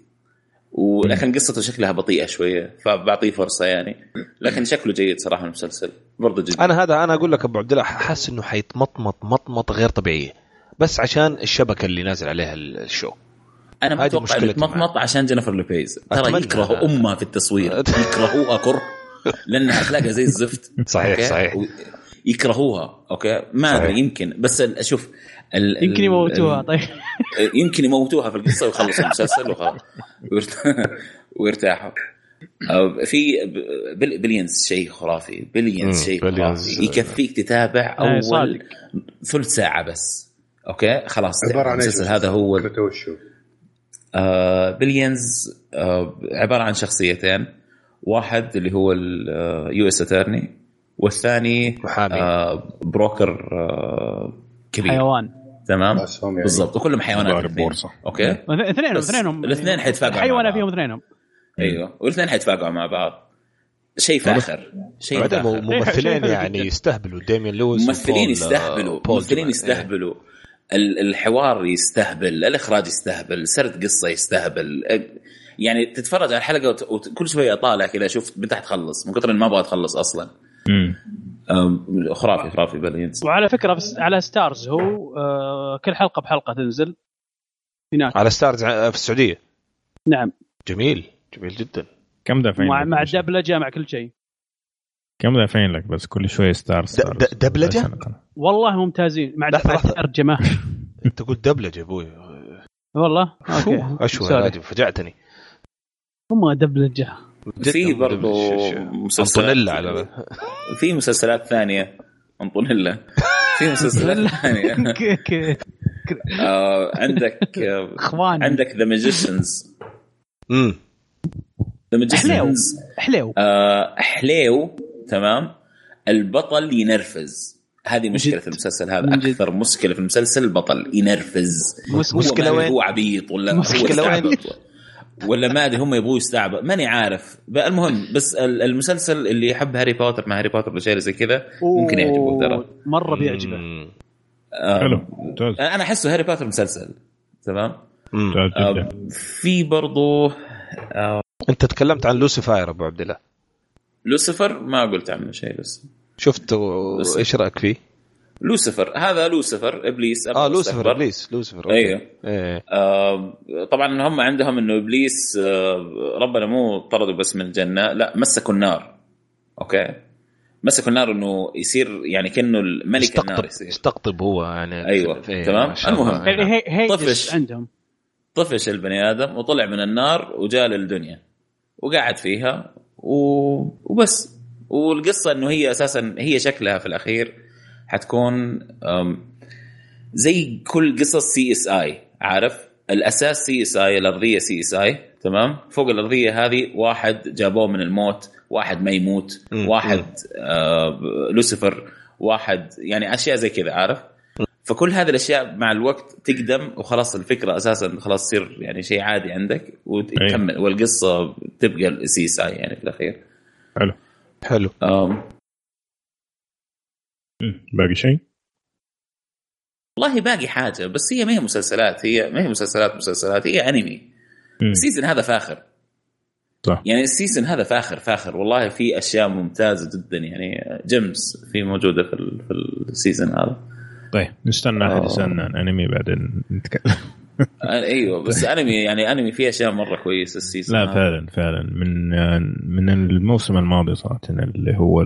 ولكن قصته شكلها بطيئة شوية فبعطيه فرصة يعني, لكن شكله جيد صراحة المسلسل برضه جيد. انا هذا انا اقول لك ابو عبد الله حاسس انه حيتمطمط مطمط غير طبيعية بس عشان الشبكة اللي نازل عليها الشو. انا ما اتوقع مطمط عشان جينيفر لوبيز ترى يكره امها في التصوير يكرهوها كره لأن أخلاقها زي الزفت. صحيح صحيح و... يكرهوها أوكي ما أدري يمكن بس أشوف ال... يمكن يموتوها طيب يمكن يموتوها في القصة ويخلص المسلسل وخلاص ويرتاحوا. في بل... بليونز شيء خرافي بليونز شيء خرافي يكفيك تتابع أول ثلث ساعة بس أوكي خلاص المسلسل هذا هو آه بليونز آه عبارة عن شخصيتين واحد اللي هو اليو اس اترني والثاني محامي آه بروكر آه كبير حيوان تمام يعني. بالضبط وكلهم حيوانات بورصه اوكي اثنين اثنينهم الاثنين حيتفاقعوا حيوانات فيهم اثنينهم ايوه والاثنين حيتفاقعوا مع بعض شيء فاخر شيء فاخر ممثلين يعني يستهبلوا ديمين لويس ممثلين يستهبلوا ممثلين يستهبلوا الحوار يستهبل الاخراج يستهبل سرد قصه يستهبل يعني تتفرج على الحلقة وكل شوية أطالع كده شوفت بنت تخلص من كتر ما أبغى تخلص أصلا. خرافي خرافي بليونز. وعلى فكرة على ستارز هو آه كل حلقة بحلقة تنزل هناك. على ستارز في السعودية. نعم. جميل جميل جدا. كم دافعين؟ مع مع دبلجة مع كل شيء. كم دافعين لك بس كل شوية ستارز. دبلجة؟ والله ممتازين مع ترجمة. أنت قلت دبلجة أبوي. والله. شو أشوف عجب فجعتني. هم دبلجة في برضو مسلسلات على في مسلسلات ثانية أنطونيلا في مسلسلات ثانية عندك عندك The Magicians The Magicians حلو حلو تمام البطل ينرفز هذه مشكلة في المسلسل هذا أكثر مشكلة في المسلسل البطل ينرفز مشكلة وين هو عبيط ولا مشكلة وين ولا ما ادري هم يبغوا يستعبط ماني عارف بقى. المهم بس المسلسل اللي يحب هاري بوتر مع هاري بوتر وشيء زي كذا ممكن يعجبه ترى مره بيعجبه حلو انا احسه هاري بوتر مسلسل تمام. في برضو انت تكلمت عن لوسيفر ابو عبد الله. لوسيفر ما قلت عنه شيء بس شفته ايش رايك فيه؟ لوسيفر هذا لوسيفر ابليس اه لوسيفر ابليس لوسيفر ايوه ايه. آه طبعا هم عندهم انه ابليس آه ربنا مو طرده بس من الجنه لا مسكوا النار اوكي مسكوا النار انه يصير يعني كانه الملك النار يستقطب هو يعني ايوه تمام. المهم يعني طفش عندهم طفش البني ادم وطلع من النار وجاء للدنيا وقعد فيها و... وبس. والقصه انه هي اساسا هي شكلها في الاخير حتكون زي كل قصص سي اس اي عارف الاساس سي اس اي الارضيه سي اس اي تمام. فوق الارضيه هذه واحد جابوه من الموت واحد ما يموت واحد آه لوسيفر واحد يعني اشياء زي كذا عارف. فكل هذه الاشياء مع الوقت تقدم وخلاص الفكره اساسا خلاص تصير يعني شيء عادي عندك وتكمل والقصه تبقى السي اس اي يعني في الاخير. حلو حلو باقي شيء والله باقي حاجة بس هي ما هي مسلسلات هي ما هي مسلسلات مسلسلات هي أنمي. السيزن هذا فاخر صح. يعني السيزن هذا فاخر فاخر والله في أشياء ممتازة جدا يعني جيمس في موجودة في ال في السيزن هذا. طيب نستنى أحد يسألنا عن أنمي بعدين نتكلم. أيوة بس أنمي يعني أنمي فيه أشياء مرة كويسة السيزن لا فعلا فعلا من من الموسم الماضي صارتنا اللي هو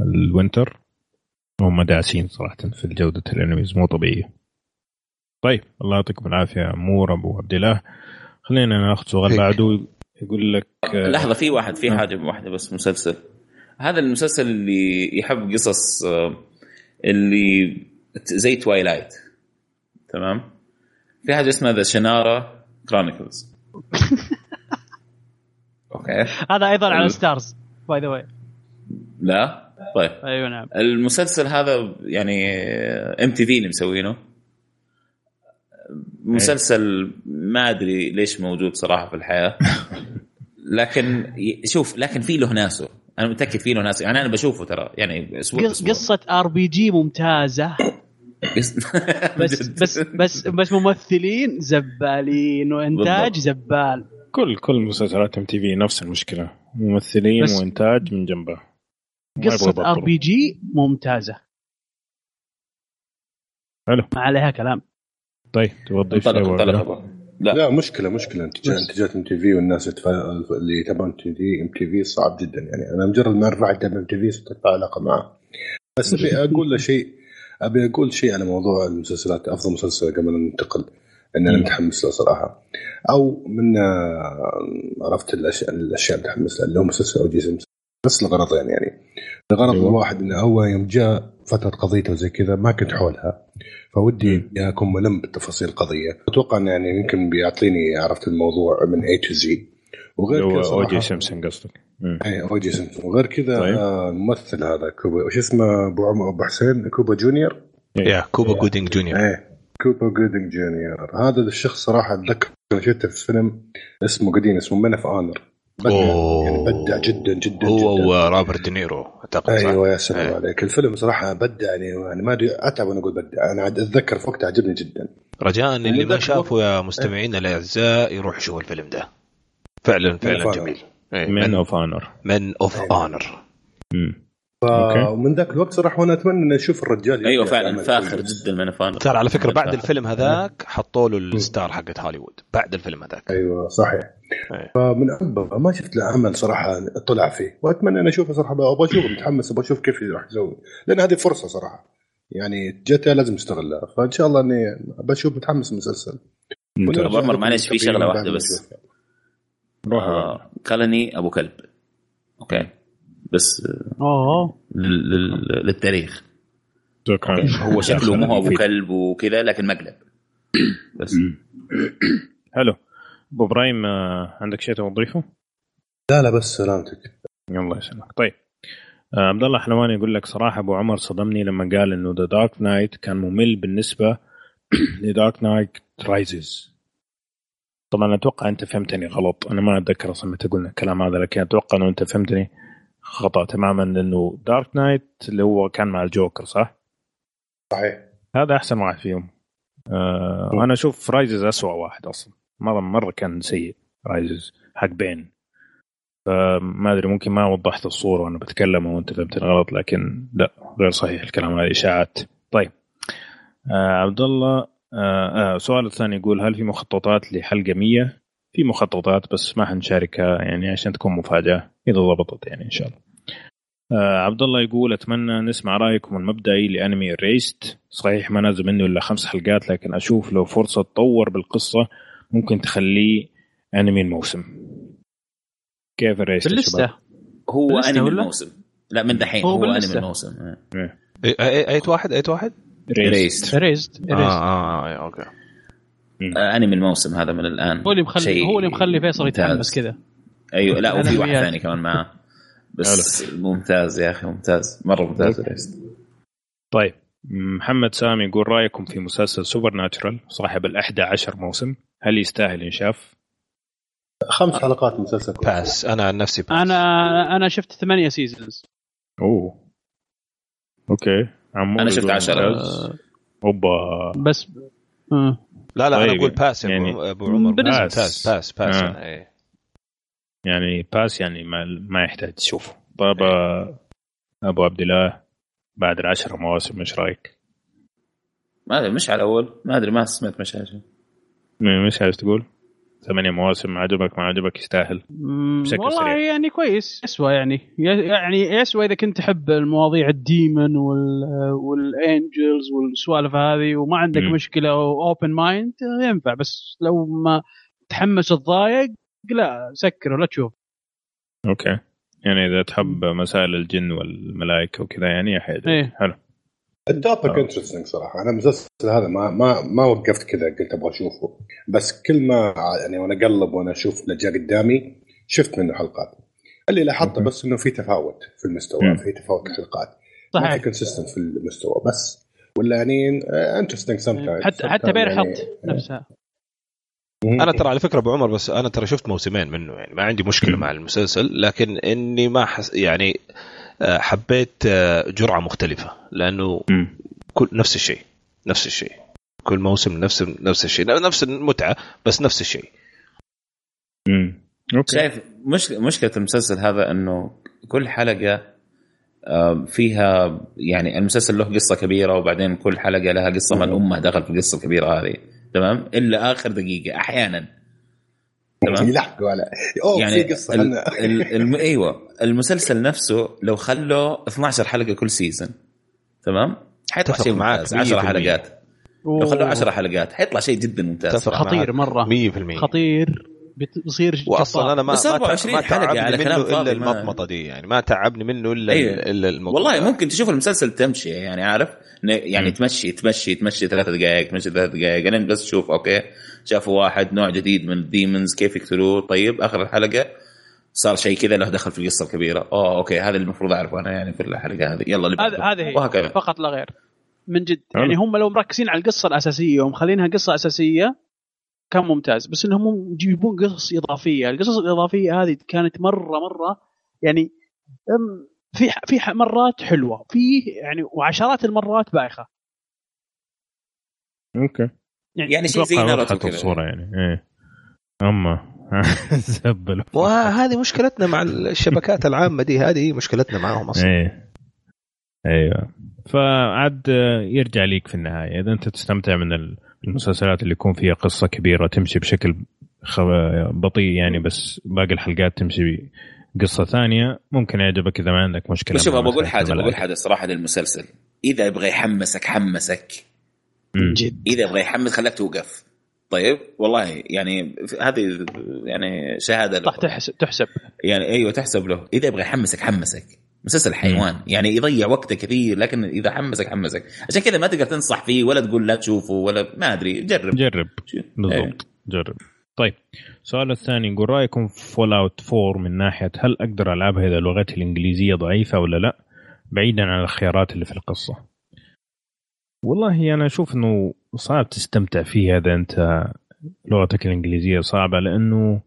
الوينتر هم داعسين صراحة في الجودة الأنميز مو طبيعية. طيب الله يعطيكم العافية مور أبو عبد الله. خلينا نأخذ سؤال بعده يقول لك لحظة في واحد في حاجة واحدة بس مسلسل هذا المسلسل اللي يحب قصص اللي زي توايلايت تمام. في حاجة اسمها ذا شنارا كرونيكلز أوكي هذا أيضا على ستارز باي ذا واي لا طيب أيوة نعم. المسلسل هذا يعني إم تي في اللي مسوينه مسلسل ما أدري ليش موجود صراحة في الحياة, لكن شوف لكن فيه له ناسه, أنا متأكد فيه له ناسه, يعني أنا بشوفه ترى يعني أسبوع أسبوع. قصة آر بي جي ممتازة بس بس بس بس ممثلين زبالين وإنتاج زبال. كل كل مسلسلات ام تي في نفس المشكلة, ممثلين وإنتاج من جنبه. قصة آر بي جي ممتازة, حلو ما عليها كلام. طيب توظيف لا. لا مشكله مشكله انتاجات انتاجات ام تي في والناس اللي يتابعون تي في ام تي في صعب جدا. يعني انا مجرد ما ارفع تابع ام تي في صرت علاقه معه. بس ابي اقول له شيء, ابي اقول شيء على موضوع المسلسلات. افضل مسلسل قبل ان ننتقل ان انا متحمس له صراحه, او من عرفت الاشياء الاشياء اللي متحمس لها اللي هو مسلسل اوديسي, بس لغرضين. يعني الغرض الواحد انه هو يوم جاء فتره قضيته وزي كذا ما كنت حولها, فودي ياكم ملم بالتفاصيل القضيه. اتوقع ان يعني يمكن بيعطيني عرفت الموضوع من اي تو زي. وغير كذا اوجي سمسون قصدك اي اوجي سمسون. وغير كذا الممثل هذا كوبا وش اسمه ابو عمر ابو حسين كوبا جونيور يا كوبا جودينغ جونيور اي كوبا جودينغ جونيور. هذا الشخص صراحه اتذكر شفته في فيلم اسمه قديم اسمه مان اوف اونر, يعني بدع جدا جدا هو رابرت دينيرو اعتقد. ايوه يا سلام أيوة. عليك الفيلم صراحه بدع, يعني انا ما اتعب وانا اقول بدع, انا اتذكر فوقت عجبني جدا. رجاء اللي ما شافه يا مستمعينا الاعزاء يروح يشوف الفيلم ده, فعلا فعلا جميل. من اوف اونر من اوف اونر ومن ذاك الوقت صراحه وانا اتمنى اني اشوف الرجال. ايوه فعلا فاخر جدا من اوف اونر. صار على فكره بعد فاخر. الفيلم هذاك حطوا له الستار حقت هوليوود بعد الفيلم هذاك. ايوه صحيح. فمن أبغى ما شفت له عمل صراحة طلع فيه, وأتمنى أن أشوفه صراحة. أبغى أشوفه متحمس, أبغى أشوف كيف راح يسوي, لأن هذه فرصة صراحة يعني جتها لازم استغلها. فإن شاء الله إني بشوف متحمس المسلسل. أبو عمر معلش في شغلة واحدة بس آه قالني أبو كلب أوكي بس آه للتاريخ هو شكله مو أبو كلب وكذا لكن مقلب بس. حلو أبو إبراهيم عندك شيء توضيفه؟ لا لا بس سلامتك الله يسلمك. طيب عبد الله حلواني يقول لك صراحة أبو عمر صدمني لما قال إنه The Dark Knight كان ممل بالنسبة The Dark Knight Rises. طبعا أتوقع أنت فهمتني غلط, أنا ما أتذكر أصلا متى قلنا الكلام هذا, لكن أتوقع إنه أنت فهمتني خطأ تماما, لأنه Dark Knight اللي هو كان مع الجوكر صح؟ صحيح هذا أحسن واحد فيهم. أه وأنا أشوف Rises أسوأ واحد أصلا, مرة مرة كان سيء رايزز حق بين. فما أدري ممكن ما وضحت الصورة وأنا بتكلم وأنت فهمت غلط, لكن لا غير صحيح الكلام هذا إشاعات. طيب آه عبد الله آه آه سؤال الثاني يقول هل في مخططات لحلقة مية؟ في مخططات بس ما هنشاركها يعني عشان تكون مفاجأة إذا ضبطت يعني إن شاء الله. آه عبد الله يقول أتمنى نسمع رأيكم المبدئي لأنمي ريست. صحيح ما نازل منه إلا خمس حلقات, لكن أشوف لو فرصة تطور بالقصة ممكن تخليه أنمي الموسم. كيف الرئيس الشباب هو أنمي الموسم؟ لا من دحين هو, هو أنمي الموسم. اه. اي ايت واحد ايت واحد ريست ريست اه اه اوكي آه أنمي الموسم هذا من الآن. هو اللي مخلي هو اللي مخلي فيصل يتحمس كذا. ايوه لا وفي واحد ثاني كمان معه بس ممتاز يا اخي ممتاز مرة ممتاز ريست. طيب محمد سامي يقول رأيكم في مسلسل سوبر ناتشرال صاحب الأحد عشر موسم هل يستاهل انشاف؟ خمس حلقات مسلسل باس. أنا عن نفسي باس. أنا أنا شفت ثمانية سيزونز. أوه أوكي أنا شفت عشرة أوبا بس آه. لا لا أنا أقول باس يعني أبو عمر باس باس باس, باس آه. يعني. يعني باس يعني ما ما يحتاج تشوفه. طيب أبو عبد الله بعد العشرة مواسم مش رأيك؟ ما أدري مش على أول ما أدري ما سمعت مشاهد مش عايز تقول ثمانية مواسم عجبك ما عجبك يستاهل والله سريع. يعني كويس يسوى يعني يعني يسوى إذا كنت تحب المواضيع الديمن وال والأنجلز والسوالف هذه وما عندك م. مشكلة وأوبن مايند ينفع, بس لو ما تحمس الضايق لا سكر ولا تشوف. أوكي يعني إذا تحب مسائل الجن والملائكة وكذا يعني حلو إيه. حلو الدابك انترستنج صراحه. انا مسلسل هذا ما ما ما وقفت كذا قلت ابغى اشوفه, بس كل ما يعني وانا اقلب وانا اشوف اللي جاء قدامي شفت منه حلقات. اللي لاحظته بس انه في تفاوت في المستوى, في تفاوت الحلقات صحيح كونسيستنت في المستوى, بس ولا يعني انترستينج سم حتى حتى بيرحط يعني نفسها. انا ترى على فكره ابو عمر، بس انا ترى شفت موسمين منه يعني ما عندي مشكله مع المسلسل، لكن اني ما حس يعني حبيت جرعه مختلفه، لانه كل نفس الشيء نفس الشيء كل موسم نفس نفس الشيء نفس المتعه بس نفس الشيء. امم اوكي. شايف مشكله المسلسل هذا انه كل حلقه فيها يعني المسلسل له قصه كبيره، وبعدين كل حلقه لها قصه من امه دخل في القصه الكبيره هذه، تمام، الا اخر دقيقه احيانا، تمام، يلحقوا على يعني في قصه ال... ال... الم... ايوه المسلسل نفسه لو خلوا اثنتي عشرة حلقه كل سيزون، تمام، حيطلع شيء ممتاز. عشر حلقات لو خلوا عشر حلقات حيطلع شيء جدا ممتاز، خطير مره مية بالمية خطير، بيصير اصلا انا ما ما تعبني على منه الا المطمطه دي، يعني ما تعبني منه الا أيه. الا والله ممكن تشوف المسلسل تمشي يعني، عارف يعني م. تمشي تمشي تمشي ثلاث دقائق تمشي ثلاث دقائق انا بس شوف اوكي شافوا واحد نوع جديد من الديمونز كيف يقتلوه، طيب اخر الحلقه صار شيء كذا له دخل في القصه الكبيره، اه اوكي هذا المفروض اعرفه انا يعني في الحلقه هذه، يلا هذه فقط لا غير. من جد يعني هم لو مركزين على القصه الاساسيه ومخلينها قصه اساسيه كان ممتاز، بس انهم يجيبون قصص اضافيه. القصص الاضافيه هذه كانت مره مره يعني في في مرات حلوه في يعني وعشرات المرات بايخه. اوكي يعني, يعني شيء زي ناروتو الصوره يعني ايه اما زبلوا. وهذه مشكلتنا مع الشبكات العامه دي، هذه مشكلتنا معهم اصلا. ايه ايوه، فعاد يرجع ليك في النهايه اذا انت تستمتع من ال المسلسلات اللي يكون فيها قصة كبيرة تمشي بشكل بطيء يعني، بس باقي الحلقات تمشي قصة ثانية، ممكن يعجبك إذا ما عندك مشكلة. شوف بقول حاجة بقول حاجة صراحة للمسلسل، إذا يبغى يحمسك حمسك جد، إذا يبغى يحمس خلاك توقف. طيب والله يعني هذه يعني شهادة تحسب يعني، أيوة تحسب له، إذا يبغى يحمسك حمسك. مسلسل حيوان يعني يضيع وقته كثير، لكن إذا حمسك حمسك، عشان كذا ما تقدر تنصح فيه ولا تقول لا تشوفه ولا ما أدري. جرب جرب بالضبط جرب. طيب السؤال الثاني نقول رأيكم Fallout فور من ناحية هل أقدر ألعبها إذا لغتي الإنجليزية ضعيفة ولا لا، بعيدا عن الخيارات اللي في القصة؟ والله أنا أشوف أنه صعب تستمتع فيها إذا أنت لغتك الإنجليزية صعبة، لأنه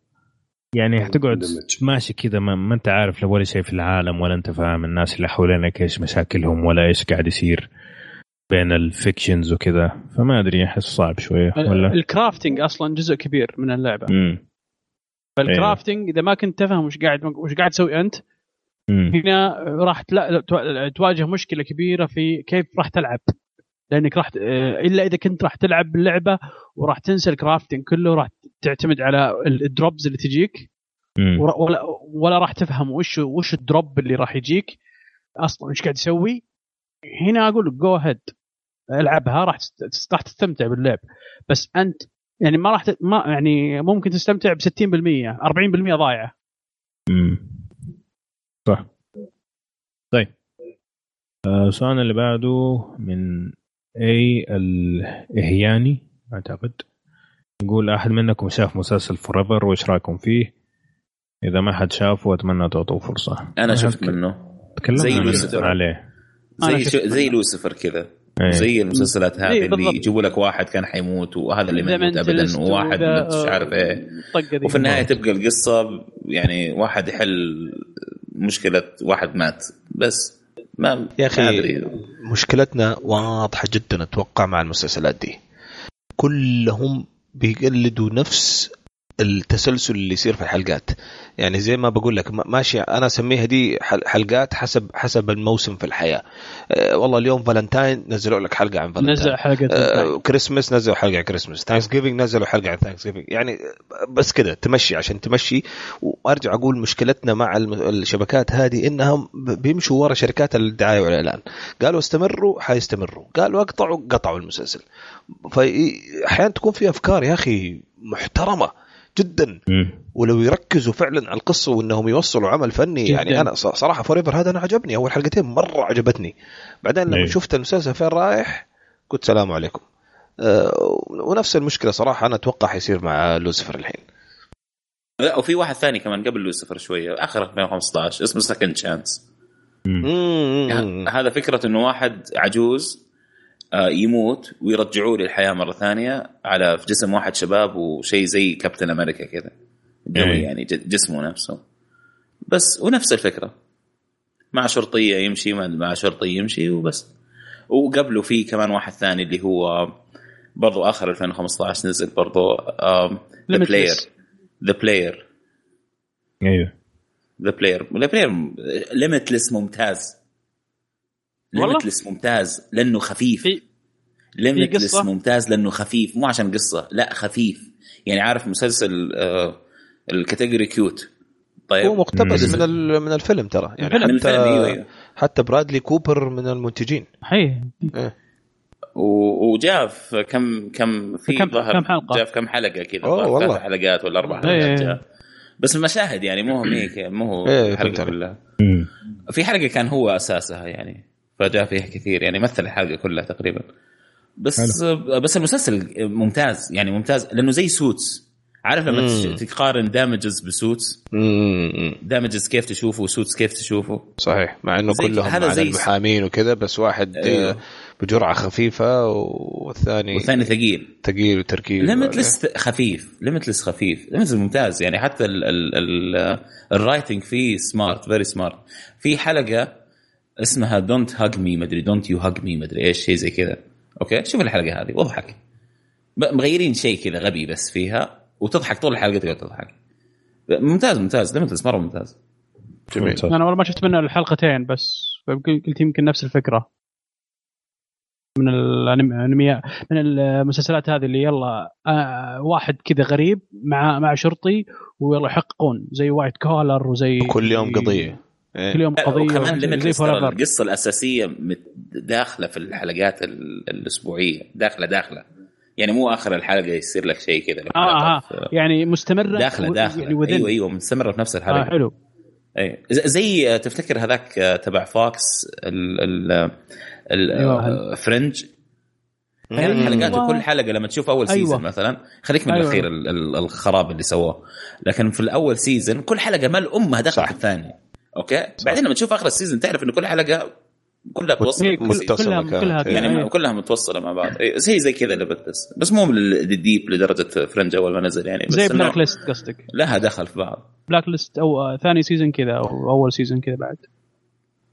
يعني هتقعد ماشي كذا ما, ما انت عارف ولا شيء في العالم، ولا انت فاهم الناس اللي حولينك ايش مشاكلهم ولا ايش قاعد يصير بين الفيكشنز وكذا، فما ادري احس صعب شويه. ولا الكرافتنج اصلا جزء كبير من اللعبه، امم فالكرافتنج اذا ما كنت تفهم وش قاعد وش قاعد تسوي انت مم. هنا راح تواجه مشكله كبيره في كيف راح تلعب، لانك راح الا اذا كنت راح تلعب باللعبه وراح تنسى الكرافتنج كله، راح تعتمد على الدروبز اللي تجيك ولا, ولا راح تفهم وش وش الدروب اللي راح يجيك اصلا وش قاعد يسوي. هنا اقول جو هيد العبها، راح راح تستمتع باللعب، بس انت يعني ما راح ما يعني ممكن تستمتع ب ستين بالمية أربعين بالمية ضايعه. امم صح. طيب السؤال اللي بعده من اي الاهياني اعتقد، نقول احد منكم شاف مسلسل فوريفر وايش رايكم فيه؟ اذا ما حد شافه اتمنى تعطوه فرصه. انا شفت منه زي لوسيفر عليه، زي زي لوسيفر كذا ايه. زي المسلسلات هذه اللي يجيبوا لك واحد كان حيموت وهذا اللي ما يموت ابدا وواحد مش عارف ايه، وفي النهايه تبقى القصه يعني واحد يحل مشكله واحد مات بس. ما يا اخي مشكلتنا واضحه جدا اتوقع مع المسلسلات دي، كلهم بيقلدوا نفس التسلسل اللي يصير في الحلقات، يعني زي ما بقول لك ماشي انا اسميها دي حلقات حسب حسب الموسم في الحياه. أه والله اليوم فالنتاين نزلوا لك حلقه عن فالنتاين، نزل حلقه أه كريسماس نزلوا حلقه عن كريسماس، ثانكسجيفينج نزلوا حلقه عن ثانكسجيفينج، يعني بس كده تمشي عشان تمشي. وارجع اقول مشكلتنا مع الشبكات هذه انهم بيمشوا ورا شركات الدعايه والاعلان، قالوا استمروا حيستمروا، قالوا اقطعوا قطعوا المسلسل. فاحيانا تكون في افكار يا اخي محترمه جدا مم. ولو يركزوا فعلا على القصه وانهم يوصلوا عمل فني جداً. يعني انا صراحه فوريفر هذا انا عجبني، اول حلقتين مره عجبتني، بعدين لما شفت المسلسل فين رايح قلت سلام عليكم. أه ونفس المشكله صراحه انا اتوقع حيصير مع لوسيفر الحين. لا وفي واحد ثاني كمان قبل لوسيفر شويه اخر ألفين وخمسة عشر اسمه سكند شانس، هذا فكره انه واحد عجوز يموت ويرجعوه للحياة مرة ثانية على في جسم واحد شباب وشيء زي كابتن أمريكا كذا قوي يعني جسمه نفسه بس ونفس الفكرة مع شرطية يمشي مع شرطية يمشي وبس. وقبله في كمان واحد ثاني اللي هو برضو آخر ألفين وخمسة عشر نزل برضو The Player The Player أيوه The Player The Player Limitless ممتاز Limitless ممتاز لأنه خفيف Limitless ممتاز لأنه خفيف مو عشان قصة لا خفيف يعني عارف مسلسل آه الكاتيجوري كيوت طيب هو مقتبس من من الفيلم ترى يعني حتى, الفيلم أيوة. حتى برادلي كوبر من المنتجين حي إيه. وجاء في كم كم في ظهر جاء في كم حلقة كذا ثلاث حلقات ولا أربع حلقات جاء بس المشاهد يعني مو هيك مو إيه حلقة كلها في حلقة كان هو أساسها يعني فجاء فيها كثير يعني مثل الحلقة كلها تقريبا بس حلو. بس المسلسل ممتاز يعني ممتاز لأنه زي سوتس عارف لما مم. تقارن دامجز بسوتس دامجز كيف تشوفه وسوتس كيف تشوفه صحيح مع انه كلهم على المحامين وكذا بس واحد أيوه. بجرعه خفيفه والثاني والثاني ثقيل ثقيل وتركيز ليميتلس خفيف ليميتلس خفيف ليميتلس ممتاز يعني حتى الرايتنج فيه سمارت فيري سمارت. في حلقه اسمها دونت هاج مي مدري دونت يو هاج مي مدري ايش شيء زي كذا اوكي شوف الحلقه هذه واضحك مغيرين شيء كذا غبي بس فيها وتضحك طول الحلقة تقعد تضحك ممتاز ممتاز لمتلس مرة ممتاز جميل. أنا والله ما شفت منه الحلقتين بس قلت يمكن نفس الفكرة من الأنمياء من المسلسلات هذه اللي يلا آه واحد كذا غريب مع مع شرطي ويلا يحققون زي وايت كولر وزي كل يوم قضية إيه. كل يوم قضية وكمان لمتلس القصة الأساسية داخلة في الحلقات الأسبوعية داخلة داخلة يعني مو آخر الحلقة يصير لك شيء كذا آه يعني مستمرة داخلة داخلة و... أيوة أيوة مستمرة في نفس الحلقة آه حلو أيوة. زي تفتكر هذاك تبع فوكس الفرنج كان حلقاته كل حلقة لما تشوف أول أيوة. سيزن مثلا خليك من أيوة. الأخير الخراب اللي سواه لكن في الأول سيزن كل حلقة ما الأمها دخلت الثانية أوكي صح. بعدين لما تشوف آخر السيزن تعرف إن كل حلقة كلها متصلة كلها كلها يعني كلها متوصلة مع بعض زي زي كذا لبس بس مو الديب لدرجة فرنج أول ما نزل يعني بس زي بلاك ليست قصدك لها دخل في بعض بلاك ليست أو ثاني سيزن كذا أو أول سيزن كذا بعد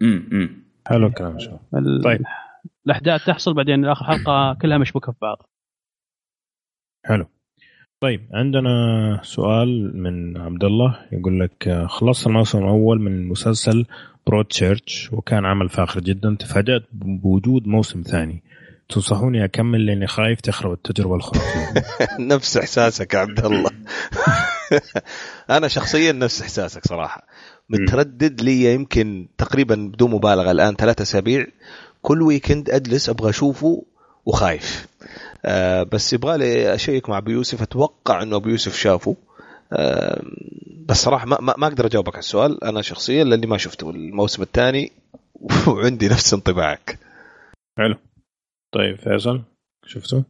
أمم حلو الكلام شو طيب الأحداث تحصل بعدين آخر حلقة كلها مشبوكة في بعض حلو. طيب عندنا سؤال من عبد الله يقول لك خلصت الموسم الأول من مسلسل بروتشيرش وكان عمل فاخر جدا تفاجأت بوجود موسم ثاني تنصحوني أكمل لأني خايف تخرب التجربة الخرافية نفس إحساسك عبد الله أنا شخصيا نفس إحساسك صراحة متردد لي يمكن تقريبا بدون مبالغة الآن ثلاثة أسابيع كل ويكند أجلس أبغى أشوفه وخايف أه بس يبغالي أشيك مع بيوسف أتوقع أنه بيوسف شافه أه بس صراحة ما, ما أقدر أجاوبك على السؤال أنا شخصيا للي ما شفته الموسم الثاني وعندي نفس انطباعك. حلو طيب فيصل شفته؟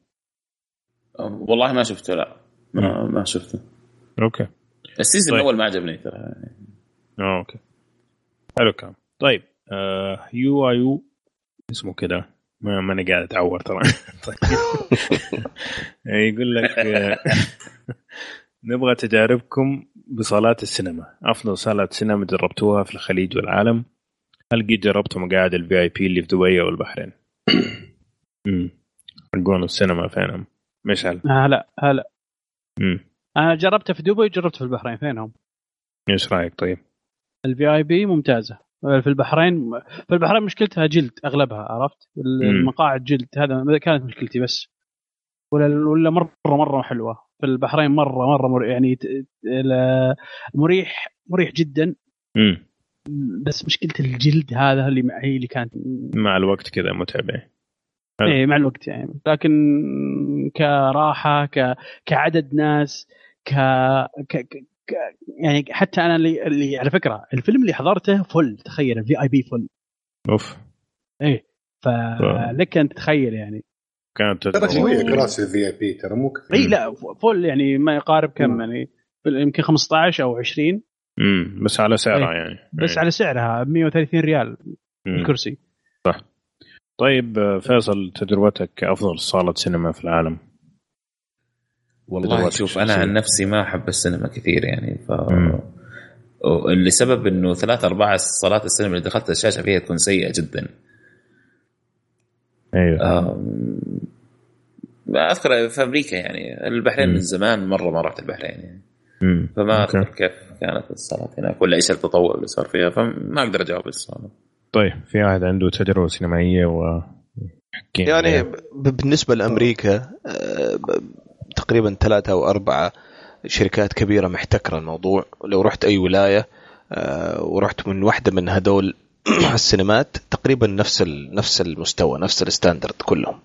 والله ما شفته لا ما, ما شفته أوكي السيزن طيب. الأول ما عجبني ترى أوكي حلو كام طيب آه يو آيو اسمه كده ما ما أنا قاعد أتعور ترى يقول لك نبغى تجاربكم بصالات السينما أفضل صالات سينما جربتوها في الخليج والعالم هل قد جربتم مقاعد الفي آي بي اللي في دبي والبحرين؟ أمم أرجون السينما فينهم مشعل هلا هلا أمم أنا جربتها في دبي جربتها في البحرين فينهم إيش رأيك طيب؟ الفي آي بي ممتازة في البحرين في البحرين مشكلتها جلد أغلبها عرفت المقاعد جلد هذا كانت مشكلتي بس ولا ولا مرة مرة حلوة في البحرين مرة مرة مر يعني مريح مريح جدا مم. بس مشكلة الجلد هذا اللي معي اللي كانت مع الوقت كذا متعبة إيه مع الوقت يعني لكن كراحة ك كعدد ناس ك, ك... يعني حتى أنا اللي, اللي على فكرة الفيلم اللي حضرته فل تخيل في آي بي فل أوف إيه فلك أنت تخيل يعني كانت ترى كلاس الفي آي بي ترى مو إيه لا فل يعني ما يقارب كم يعني يمكن خمسة عشر أو عشرين أمم بس على سعرها يعني بس على سعرها مئة وثلاثين ريال الكرسي صح طيب فيصل، تجربتك كأفضل صالة سينما في العالم؟ والله شوف، أنا عن نفسي ما أحب السينما كثير يعني، ف... لسبب أنه ثلاثة أربعة صالات السينما اللي دخلت الشاشة فيها تكون سيئة جدا. أيوة. أم... أذكر في أمريكا يعني، البحرين مم. من زمان مرة ما رحت البحرين يعني، مم. فما أذكر كيف كانت الصالات هناك ولا إيش التطور اللي صار فيها، فما أقدر أجاوب الصالة. طيب في واحد عنده تجربة سينمائية وحكي يعني ب... بالنسبة لأمريكا تقريبا ثلاثة أو أربعة شركات كبيرة محتكرة الموضوع. لو رحت أي ولاية ورحت من واحدة من هدول السينمات تقريبا نفس نفس المستوى، نفس الستاندرد كلهم.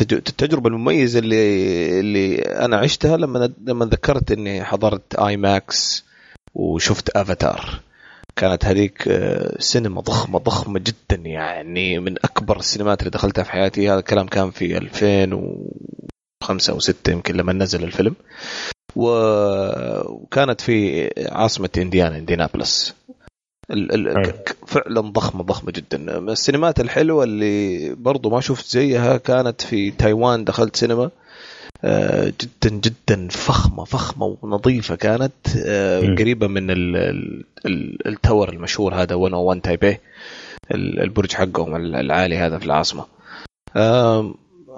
التجربة المميزة اللي اللي أنا عشتها لما لما ذكرت إني حضرت آي ماكس وشفت أفاتار، كانت هذيك سينما ضخمة ضخمة جدا يعني، من أكبر السينمات اللي دخلتها في حياتي. هذا الكلام كان في ألفين وخمسة أو ستة يمكن لما نزل الفيلم، وكانت في عاصمة إنديانا، إنديانابلس. ال... ال... فعلا ضخمة ضخمة جدا. السينمات الحلوة اللي برضو ما شفت زيها كانت في تايوان، دخلت سينما جدا جدا فخمة فخمة ونظيفة، كانت قريبة من ال... ال... التور المشهور هذا مئة وواحد تايبي، البرج حقهم العالي هذا في العاصمة.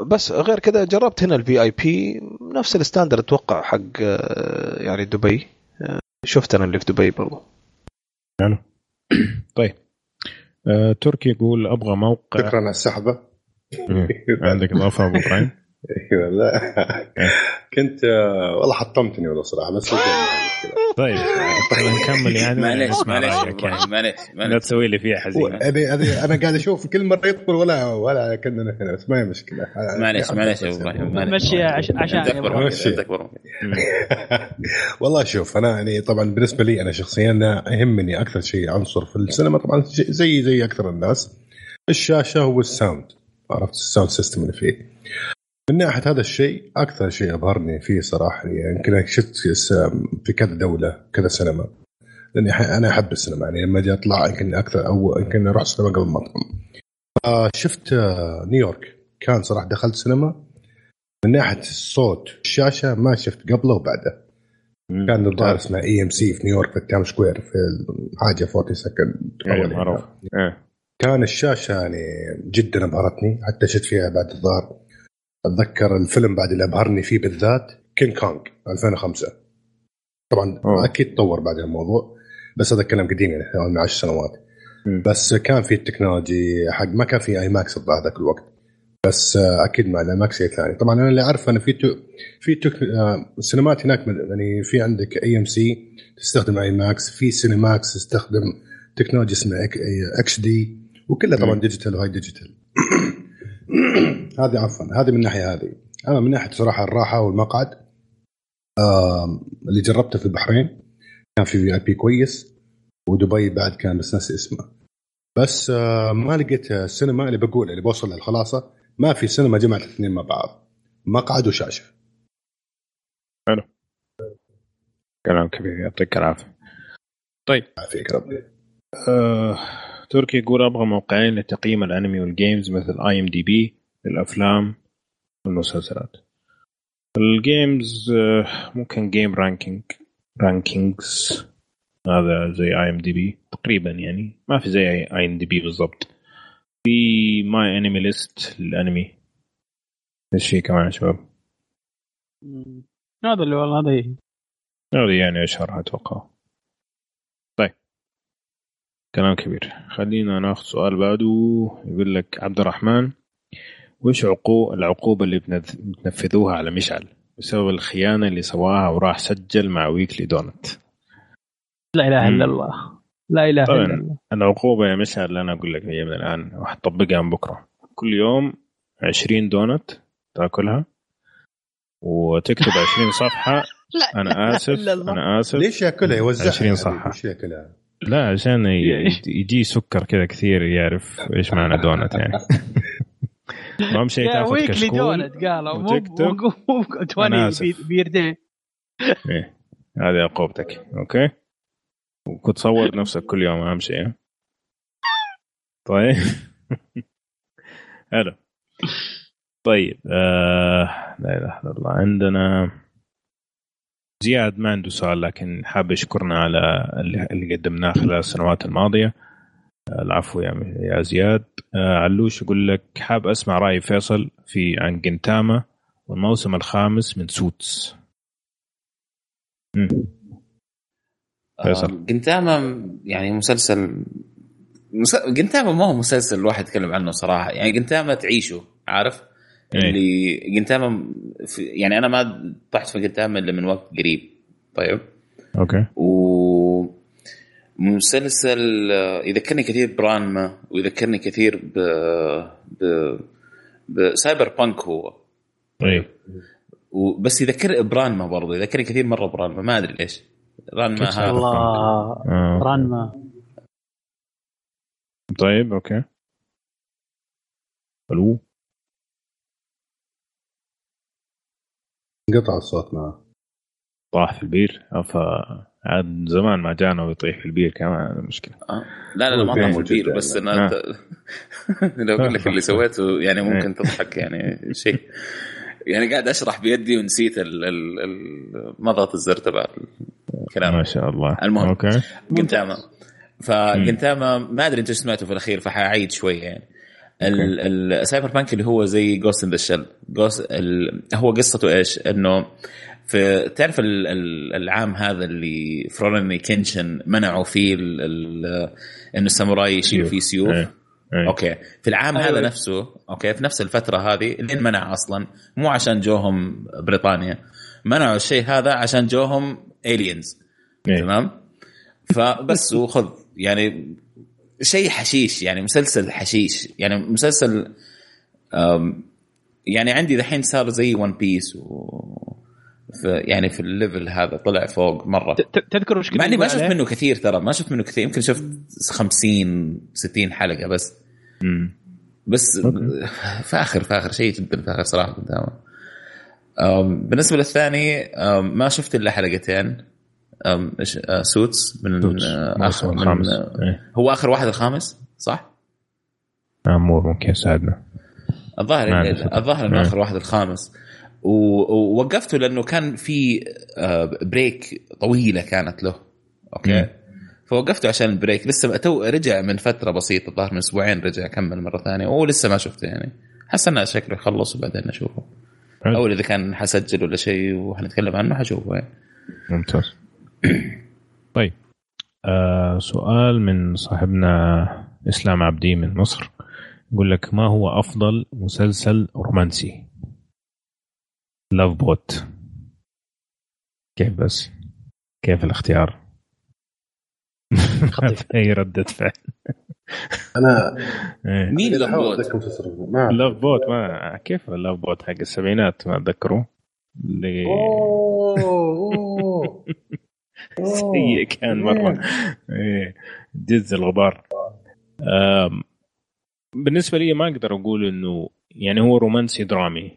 بس غير كذا جربت هنا الفي اي بي، نفس الستاندرد اتوقع حق يعني دبي، شفت انا اللي في دبي برضو يعني. طيب أه، تركي يقول ابغى موقع، شكرا على السحبه. عندك اضافه ابو ابراهيم؟ ايوه لا كنت والله حطمتني والله صراحه، بس طيب نكمل يعني، معليش معليش معليش لا تسوي لي فيها حزينه هذه هذه انا قاعد اشوف كل مره يدخل ولا ولا كنا هنا، بس ما هي مشكله. معليش معليش يا ابراهيم، مشي عشان تكبروا. والله شوف انا يعني طبعا بالنسبه لي انا شخصيا انا يهمني اكثر شيء عنصر في السينما طبعا زي زي اكثر الناس الشاشه والساوند، عرفت الساوند سيستم اللي فيه. من ناحية هذا الشيء أكثر شيء أبهرني فيه صراحة يعني، يمكن شفت في كذا دولة كذا سينما، لأني أنا أحب السينما يعني، لما أجي أطلع يمكن أكثر أو يمكن أروح سينما قبل المطعم. شفت نيويورك، كان صراحة دخلت سينما من ناحية الصوت الشاشة ما شفت قبله وبعده. كان الظاهر اسمه إي إم سي في نيويورك في التايم سكوير في حاجة فورتي سكند، كان الشاشة يعني جدا أبهرتني، حتى شفت فيها بعد الظهر. أتذكر الفيلم بعد اللي أبهرني فيه بالذات كينج كونغ ألفين وخمسة، طبعا أوه. أكيد تطور بعد الموضوع بس هذا الكلام قديم يعني من عشر سنوات م. بس كان في التكنولوجي حق ما كان في آي ماكس بهذاك الوقت، بس أكيد مع آي ماكس ثاني. طبعا أنا اللي أعرف أنا في تو... في تو... سينمات هناك يعني، في عندك أي إم سي تستخدم آي ماكس، في سينماكس تستخدم تكنولوجي اسمها إك... إكس دي، وكلها طبعا ديجيتال وهاي ديجيتال. هذه عفوا هذه من ناحية هذه. أما من ناحية صراحة الراحة والمقعد اللي جربته في البحرين كان في في آي بي كويس، ودبي بعد كان بس ناس اسمه، بس ما لقيت السينما اللي بقول اللي بوصل للخلاصة، ما في سينما جمعت الاثنين مع بعض، مقعد وشاشة. حلو كلام كبير، يعطيك العافية. طيب عافيك ربي. أه... تركي يقول أبغى موقعين لتقييم الأنمي والجيمز مثل آي إم دي بي للأفلام والمسلسلات. الجيمز ممكن جيم رانكينج رانكينجز، هذا زي آي إم دي بي تقريبا يعني، ما في زي آي إم دي بي بالضبط. في ماي أنمي ليست للأنمي. إيش هي كمان يا شباب؟ هذا اللي والله هذا هي هذا يعني أشهرها أتوقع. كلام كبير. خلينا ناخذ سؤال بعده. يقول لك عبد الرحمن، وش عقوبة العقوبة اللي بتنفذوها على مشعل بسبب الخيانة اللي سواها وراح سجل مع ويكلي دونت؟ لا إله إلا الله، لا إله إلا الله. العقوبة يا مشعل اللي أنا أقول لك هي من الآن راح تطبقها من بكرة، كل يوم عشرين دونت تأكلها وتكتب عشرين صفحة. لا أنا آسف أنا آسف. ليش يأكلها؟ يوزعها عشرين صفحة. ليش يأكلها؟ لا عشان يجي سكر كذا كثير، يعرف ايش معنى دونت يعني. ما مشي تاخذ كشكول وتكتب عشرين بيردين، هذه عقوبتك. اوكي، وكنت تصور نفسك كل يوم اهم شيء. طيب حلو. طيب آه... لا إله إلا الله. عندنا زياد ما عنده سؤال لكن حاب يشكرنا على اللي قدمناه خلال السنوات الماضية. العفو يا زياد. آه علوش يقول لك حاب أسمع رأي فيصل في عن جنتاما والموسم الخامس من سوتس. مم. فيصل جنتاما يعني مسلسل مس... جنتاما ما هو مسلسل الواحد يتكلم عنه صراحة يعني. جنتاما تعيشه عارف اللي جنتاما في... يعني أنا ما طحت في جنتاما إلا من وقت قريب. طيب أوكي. و مسلسل يذكرني كثير برانما ويذكرني كثير ب ب بسايبر بانك هو. طيب وبس يذكر برانما برضه يذكرني كثير مرة برانما ما أدري ليش. برانما هذا الله برانما. طيب أوكي ألو قطع الصوت معه طاح في البير أفا عاد زمان ما جانا ويطيح في البير كمان مشكلة. آه. لا لا, لا ما طاح البير بس أنا آه. لو أقول لك اللي سويته يعني ممكن تضحك يعني شيء يعني قاعد أشرح بيدي ونسيت ال ال ال مضغط الزر تبع الكلام. ما شاء الله. المهم جنتاما فجنتاما ما أدري أنت سمعته في الأخير فحاعيد شوي يعني. السايبر بانك اللي هو زي جوست إن ذا شيل. جوست هو قصته إيش إنه في تعرف العام هذا اللي فروراني كينشن منعوا فيه إنه الساموراي يشيلوا فيه سيوف. أي. أي. أوكي في العام أي. هذا نفسه أوكي في نفس الفترة هذه لين منع أصلا مو عشان جوهم بريطانيا منعوا الشيء هذا عشان جوهم aliens. تمام فبس وخذ يعني شيء حشيش يعني مسلسل حشيش يعني مسلسل يعني عندي دحين صار زي ون بيس و في يعني في الليفل هذا طلع فوق مرة. تذكر مشكلة معني ما شفت منه كثير ترى ما شفت منه كثير يمكن شفت خمسين ستين حلقة بس. مم. بس أوكي. فاخر فاخر شيء جدا فاخر صراحة. بالنسبة للثاني ما شفت إلا حلقتين سوتس من آخر من إيه. هو آخر واحد الخامس صح؟ أمور ممكن يساعدنا الظاهر الظاهر من آخر واحد الخامس ووقفته لأنه كان في بريك طويلة كانت له. أوكي م. فوقفته عشان البريك لسه أتو رجع من فترة بسيطة الظاهر من أسبوعين رجع كمل مرة ثانية ولسه ما شفته يعني حسنا شكله يخلص وبعدين نشوفه عد. أول إذا كان حسجل ولا شيء وحنتكلم عنه حشوفه يعني. ممتاز. طيب آه سؤال من صاحبنا إسلام عبدي من مصر يقول لك ما هو أفضل مسلسل رومانسي؟ Love Boat. كيف بس كيف الاختيار؟ أي ردة فعل أنا مين Love Boat؟ Love Boat ما كيف Love Boat حق السبعينات ما أتذكره اللي أوه سيء كان مرة جز الغبار. بالنسبة لي ما أقدر أقول إنه يعني هو رومانسي درامي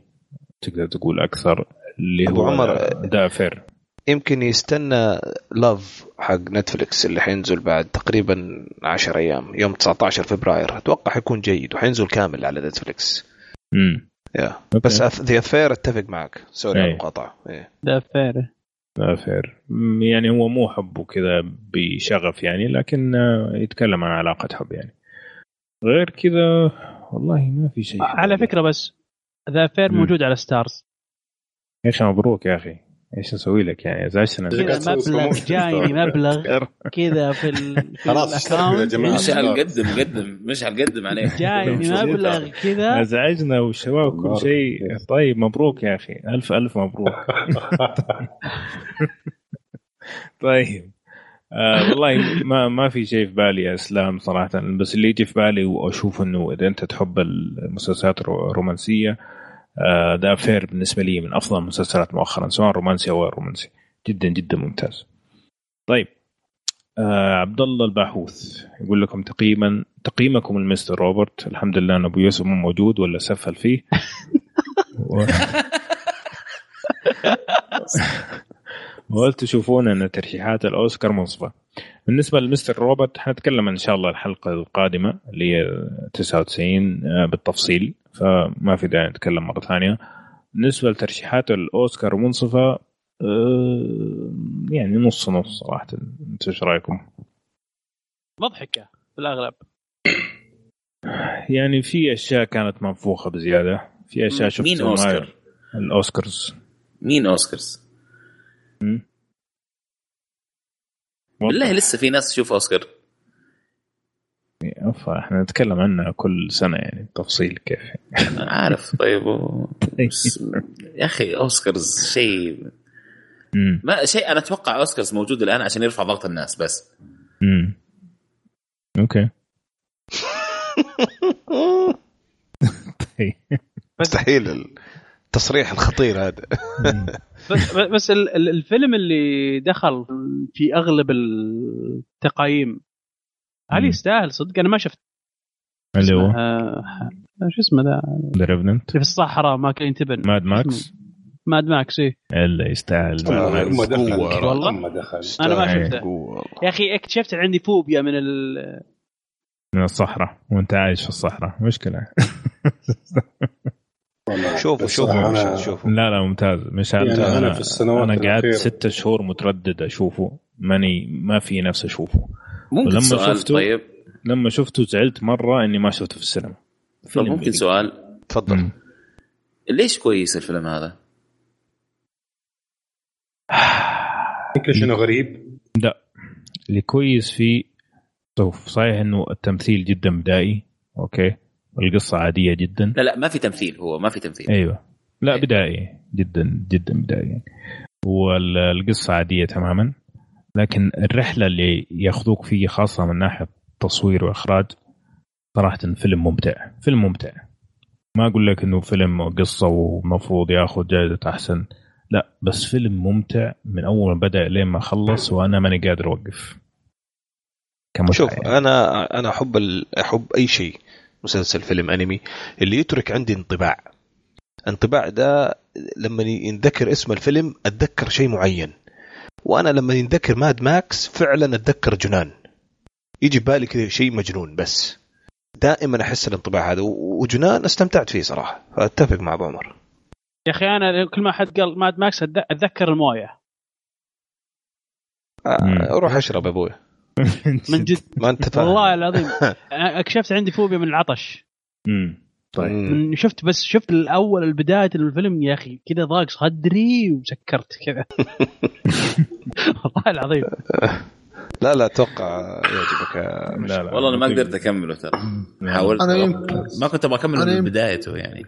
تقدر تقول أكثر اللي هو عمر دافر يمكن يستنى لاف حق نتفليكس اللي حينزل بعد تقريبا عشر أيام يوم تسعة عشر فبراير أتوقع حيكون جيد وحينزل كامل على نتفليكس. امم yeah. بس ذا فير اتفق معك سوري على المقاطعة. ذا فير ذا فير يعني هو مو حبه كذا بشغف يعني لكن يتكلم عن علاقة حب يعني غير كذا والله ما في شيء على فكرة. بس ذا فير موجود على ستارز. ايش مبروك يا اخي ايش اسوي لك يعني زعلت انا مبلغ جايني مبلغ كذا في خلاص يا جماعه مش هنقدم قدم مش هنقدم عليه جايني مبلغ كذا ازعجنا والشباب كل شيء. طيب مبروك يا اخي الف الف مبروك. طيب آه والله ما ما في شيء في بالي يا اسلام صراحه بس اللي يجي في بالي واشوف انه اذا انت تحب المسلسلات الرومانسيه آه ده فير بالنسبه لي من افضل المسلسلات مؤخرا سواء رومانسي او غير رومانسي جدا جدا ممتاز. طيب آه عبد الله الباحوث يقول لكم تقييما تقييمكم المستر روبرت. الحمد لله ان ابو يوسف مو موجود ولا سفل فيه. و... وقلت تشوفون أن ترشيحات الأوسكار منصفة. بالنسبة لمستر روبرت حنتكلم إن شاء الله الحلقة القادمة اللي تسعة وتسعين بالتفصيل فما في داعي نتكلم مرة ثانية. بالنسبة لترشيحات الأوسكار منصفة يعني نص نص صراحة. انتوا ايش رايكم؟ مضحكة بالأغلب يعني في أشياء كانت منفوخة بزيادة، في أشياء شفتها. مين أوسكار؟ الأوسكارز. مين أوسكارز؟ والله لسه في ناس تشوف أوسكار، فاحنا نتكلم عنها كل سنة يعني تفصيل كيف أنا عارف. طيب يا أخي أوسكارز شيء ما شيء. أنا أتوقع أوسكارز موجود الآن عشان يرفع ضغط الناس بس. أمم أوكي مستحيل التصريح الخطير هذا. بس بس الفيلم اللي دخل في اغلب التقييم هل يستاهل صدق؟ انا ما شفت اللي هو شو اسمه ذا في الصحراء ما كان تبن ماد ماكس. ماد ماكس ايه اللي يستاهل والله ما دخل. انا ما شفته يا اخي، اكتشفت عندي فوبيا من ال من الصحراء، وانت عايش في الصحراء مشكلة. شوفوا شوفوا أنا... شوفوا لا لا ممتاز مش يعني أنا, أنا في السنوات أنا قعدت ستة شهور متردد أشوفه، ماني ما في نفس أشوفه. ممكن سؤال شفته... طيب لما شفته زعلت مرة إني ما شفته في السينما. ممكن بيدي. سؤال تفضل. ليش كويس الفيلم هذا؟ يمكن شنو غريب لا اللي كويس فيه شوف صحيح انه التمثيل جدا بدائي اوكي، والقصه عاديه جدا. لا لا ما في تمثيل، هو ما في تمثيل. ايوه لا أيوة. بدائي جدا جدا بدائي، والقصه عاديه تماما، لكن الرحله اللي ياخذوك فيه خاصه من ناحيه التصوير والاخراج صراحه فيلم ممتع. فيلم ممتع ما اقول لك انه فيلم قصه ومفروض ياخذ جائزه احسن، لا بس فيلم ممتع من اول ما بدا لين ما خلص، وانا ماني قادر اوقف. شوف يعني. انا انا احب ال... احب اي شيء مسلسل فيلم انمي اللي يترك عندي انطباع. انطباع ده لما ينذكر اسم الفيلم اتذكر شيء معين، وانا لما ينذكر ماد ماكس فعلا اتذكر جنان، يجي بالي كذا شيء مجنون، بس دائما احس الانطباع هذا، وجنان استمتعت فيه صراحه. فاتفق مع ابو عمر يا اخي، انا كل ما حد قال ماد ماكس اتذكر المويه. اروح اشرب ابويا من جد ما انت والله العظيم. اكشفت عندي فوبيا من العطش. امم طيب شفت بس شفت الاول البدايه الفيلم يا اخي كذا ضاق صدري وسكرت كذا والله العظيم. لا لا اتوقع يعجبك. لا لا والله انا ما قدرت اكمله ترى، حاولت ما كنت بكمله من بدايته يعني،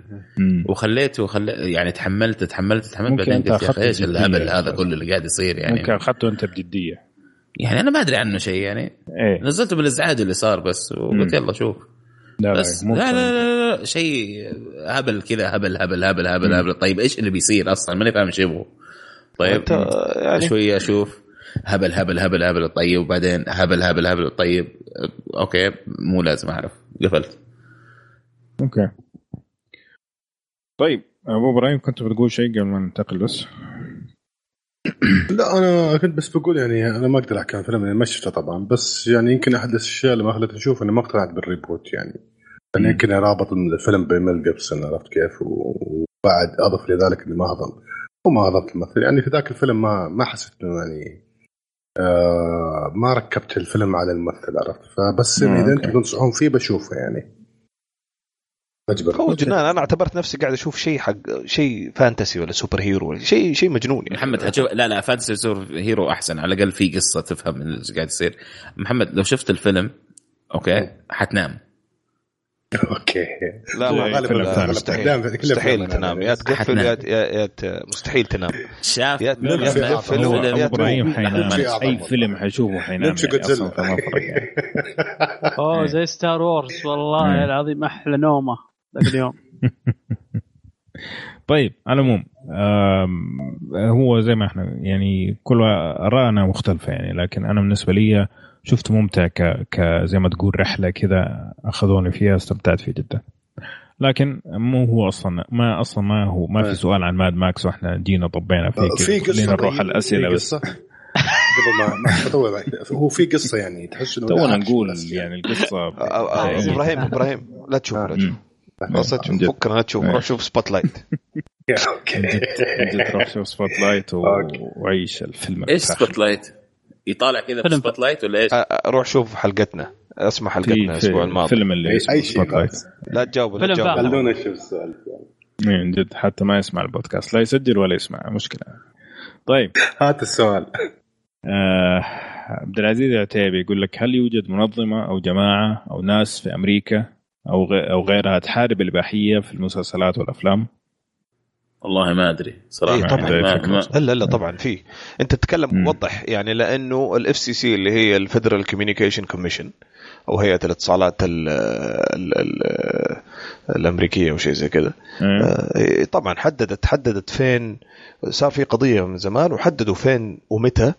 وخليته وخل... يعني تحملت تحملت تحملت بعدين قلت يا اخي ايش الهبل هذا كله اللي قاعد يصير يعني. ممكن اخذته انت بجديه يعني، أنا ما أدري عنه شيء يعني. إيه؟ نزلت من الازعاج اللي صار بس وقلت يلا شوف. لا بس لا, لا, لا, لا شيء هبل كذا، هبل هبل هبل هبل هبل. طيب إيش اللي بيصير أصلاً؟ ما نفهم شيء هو. طيب يعني شوية أشوف هبل هبل هبل هبل طيب، وبعدين هبل هبل هبل طيب أوكي مو لازم أعرف، قفلت. أوكي طيب أبو إبراهيم كنت بتقول شيء قبل ما ننتقل بس؟ لا أنا كنت بس بقول يعني أنا ما أقدر أحكي عن فيلم ما شفته طبعا، بس يعني يمكن أحد الأشياء اللي ما خلت نشوف أنا ما اقتنعت بالريبوت يعني. أنا يمكن رابط الفيلم بميل جيبسون، عرفت كيف، وبعد أضف لذلك إني ما هضم وما هضمت الممثل يعني في ذاك الفيلم. ما ما حسيت يعني آه ما ركبت الفيلم على الممثل، عرفت. فبس يعني إذا أنتم تنصحون فيه بشوفه يعني. هو جنان، أنا اعتبرت نفسي قاعد أشوف شيء حق شيء فانتسي ولا سوبر هيرو ولا شيء شيء مجنون يعني. محمد هتشوف لا لا فانتسي سوبر هيرو أحسن، على الأقل في قصة تفهم إيش قاعد يصير. محمد لو شفت الفيلم أوكي حتنام. أوكي لا ما غالبا مستحيل تنام، يا تقفل يا يا مستحيل تنام. شاف إبراهيم حينام أي فيلم حشوفه حينام. أوه زي ستار وورز والله العظيم أحلى نومة ذاك اليوم. طيب على العموم هو زي ما احنا يعني كل آراءنا مختلفة يعني، لكن أنا بالنسبة لي شفت ممتع ك ك زي ما تقول رحلة كذا أخذوني فيها، استمتعت فيه جدا. لكن مو هو أصلا ما أصلا ما هو ما في سؤال عن ماد ماكس، وإحنا جينا طبينا فيه كلنا نروح الأسئلة بس. هو في قصة يعني تحس إنه تونا نقول يعني القصة. إبراهيم إبراهيم لا تشوف خاصة بكرة تشوف روح شوف سبوت لايت. اوكي روح شوف سبوت لايت وعيش الفيلم. ايش سبوت لايت؟ يطالع كذا بسبوت لايت ولا ايش؟ روح شوف حلقتنا اسمع حلقتنا الاسبوع الماضي فيلم اللي اي شيء. لا تجاوبوا لا تجاوبوا خلونا نشوف السؤال. من جد حتى ما يسمع البودكاست لا يسجل ولا يسمع مشكلة. طيب هات السؤال. آه عبد العزيز العتيبي يقول لك هل يوجد منظمة أو جماعة أو ناس في أمريكا أو أو غيرها تحارب الإباحية في المسلسلات والأفلام؟ والله ما أدري صراحة. إيه طبعًا ما ما لا لا طبعًا فيه. أنت تتكلم وضح يعني لأنه ال إف سي سي اللي هي ال Federal Communication Commission أو هيئة الاتصالات ال ال ال الأمريكية أو شيء زي كده طبعًا حددت حددت فين صار في قضية من زمان وحددوا فين ومتى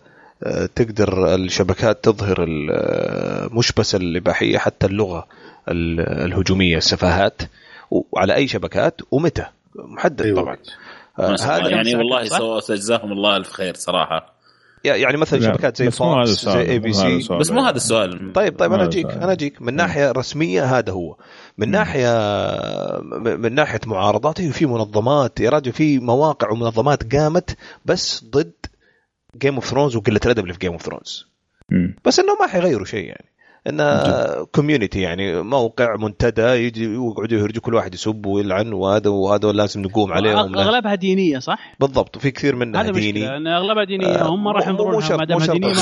تقدر الشبكات تظهر مش بس الإباحية حتى اللغة الهجومية السفاهات وعلى أي شبكات ومتى محدد. أيوة. طبعا هذا يعني والله سواء جزاهم الله الف خير صراحه يعني مثلا شبكات زي فوكس زي اي بي سي بس مو هذا السؤال. طيب طيب انا اجيك انا اجيك من ناحيه رسميه هذا هو من م. ناحيه من ناحيه معارضات في منظمات يا راجل في مواقع ومنظمات قامت بس ضد جيم اوف ثرونز وقله الادب اللي في جيم اوف ثرونز بس انه ما حيغيروا شيء يعني انه كوميونتي يعني موقع منتدى يجي ويقعدوا يهرجوا كل واحد يسب ويلعن وهذا وهذا لازم نقوم عليهم. اغلبها دينيه صح بالضبط وفي كثير منها ديني انا اغلبها دينيه هم راح ينظرونها ما دام دينيه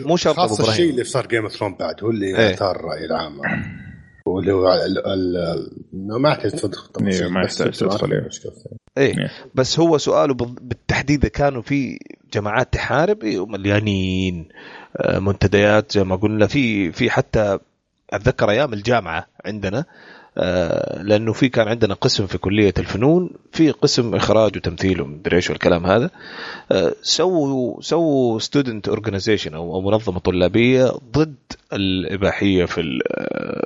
مو شرط ابو ابراهيم الشيء اللي صار جيم اوف ثرون بعد هو اللي اثار الراي العام ولو ما احتاج تدخل ما احتاج تدخل ايه بس هو سؤاله بالتحديد كانوا في جماعات تحارب ومليانين منتديات زي ما قلنا في في حتى أتذكر أيام الجامعة عندنا لأنه في كان عندنا قسم في كلية الفنون في قسم إخراج وتمثيل ومدريش والكلام هذا سووا سووا student organization أو منظمة طلابية ضد الإباحية في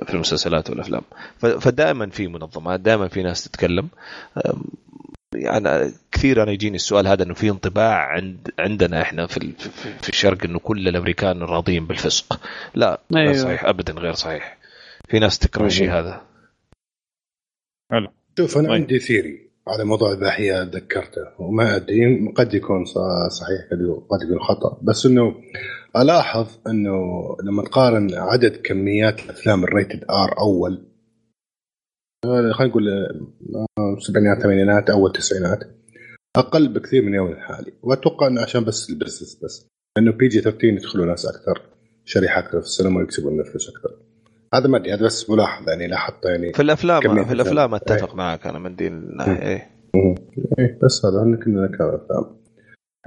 في المسلسلات والأفلام فدائما في منظمات دائما في ناس تتكلم. يعني كثير أنا يجيني السؤال هذا إنه في انطباع عند عندنا إحنا في في الشرق إنه كل الأمريكان راضين بالفسق. لا أيوة. لا صحيح أبدا غير صحيح في ناس تكره شيء هذا. هلا شوف أنا طيب. عندي ثيري على موضوع الإباحية ذكرته وما أدري قد يكون صحيح قد يكون خطأ بس إنه ألاحظ إنه لما تقارن عدد كميات الأفلام الريتد آر أول خلينا نقول سبعينات ثمانينات أول تسعينات أقل بكثير من يوم الحالي وأتوقع إنه عشان بس البزنس بس إنه بي جي ثلاثة عشر يدخلوا ناس أكثر شريحة أكثر في السينما ويكسبون نفس أكثر هذا ما أدري هذا بس ملاحظة يعني لاحظت يعني في الأفلام في الأفلام أتفق معك أنا من دين إيه إيه بس هذا إنه كنا نكمل أفلام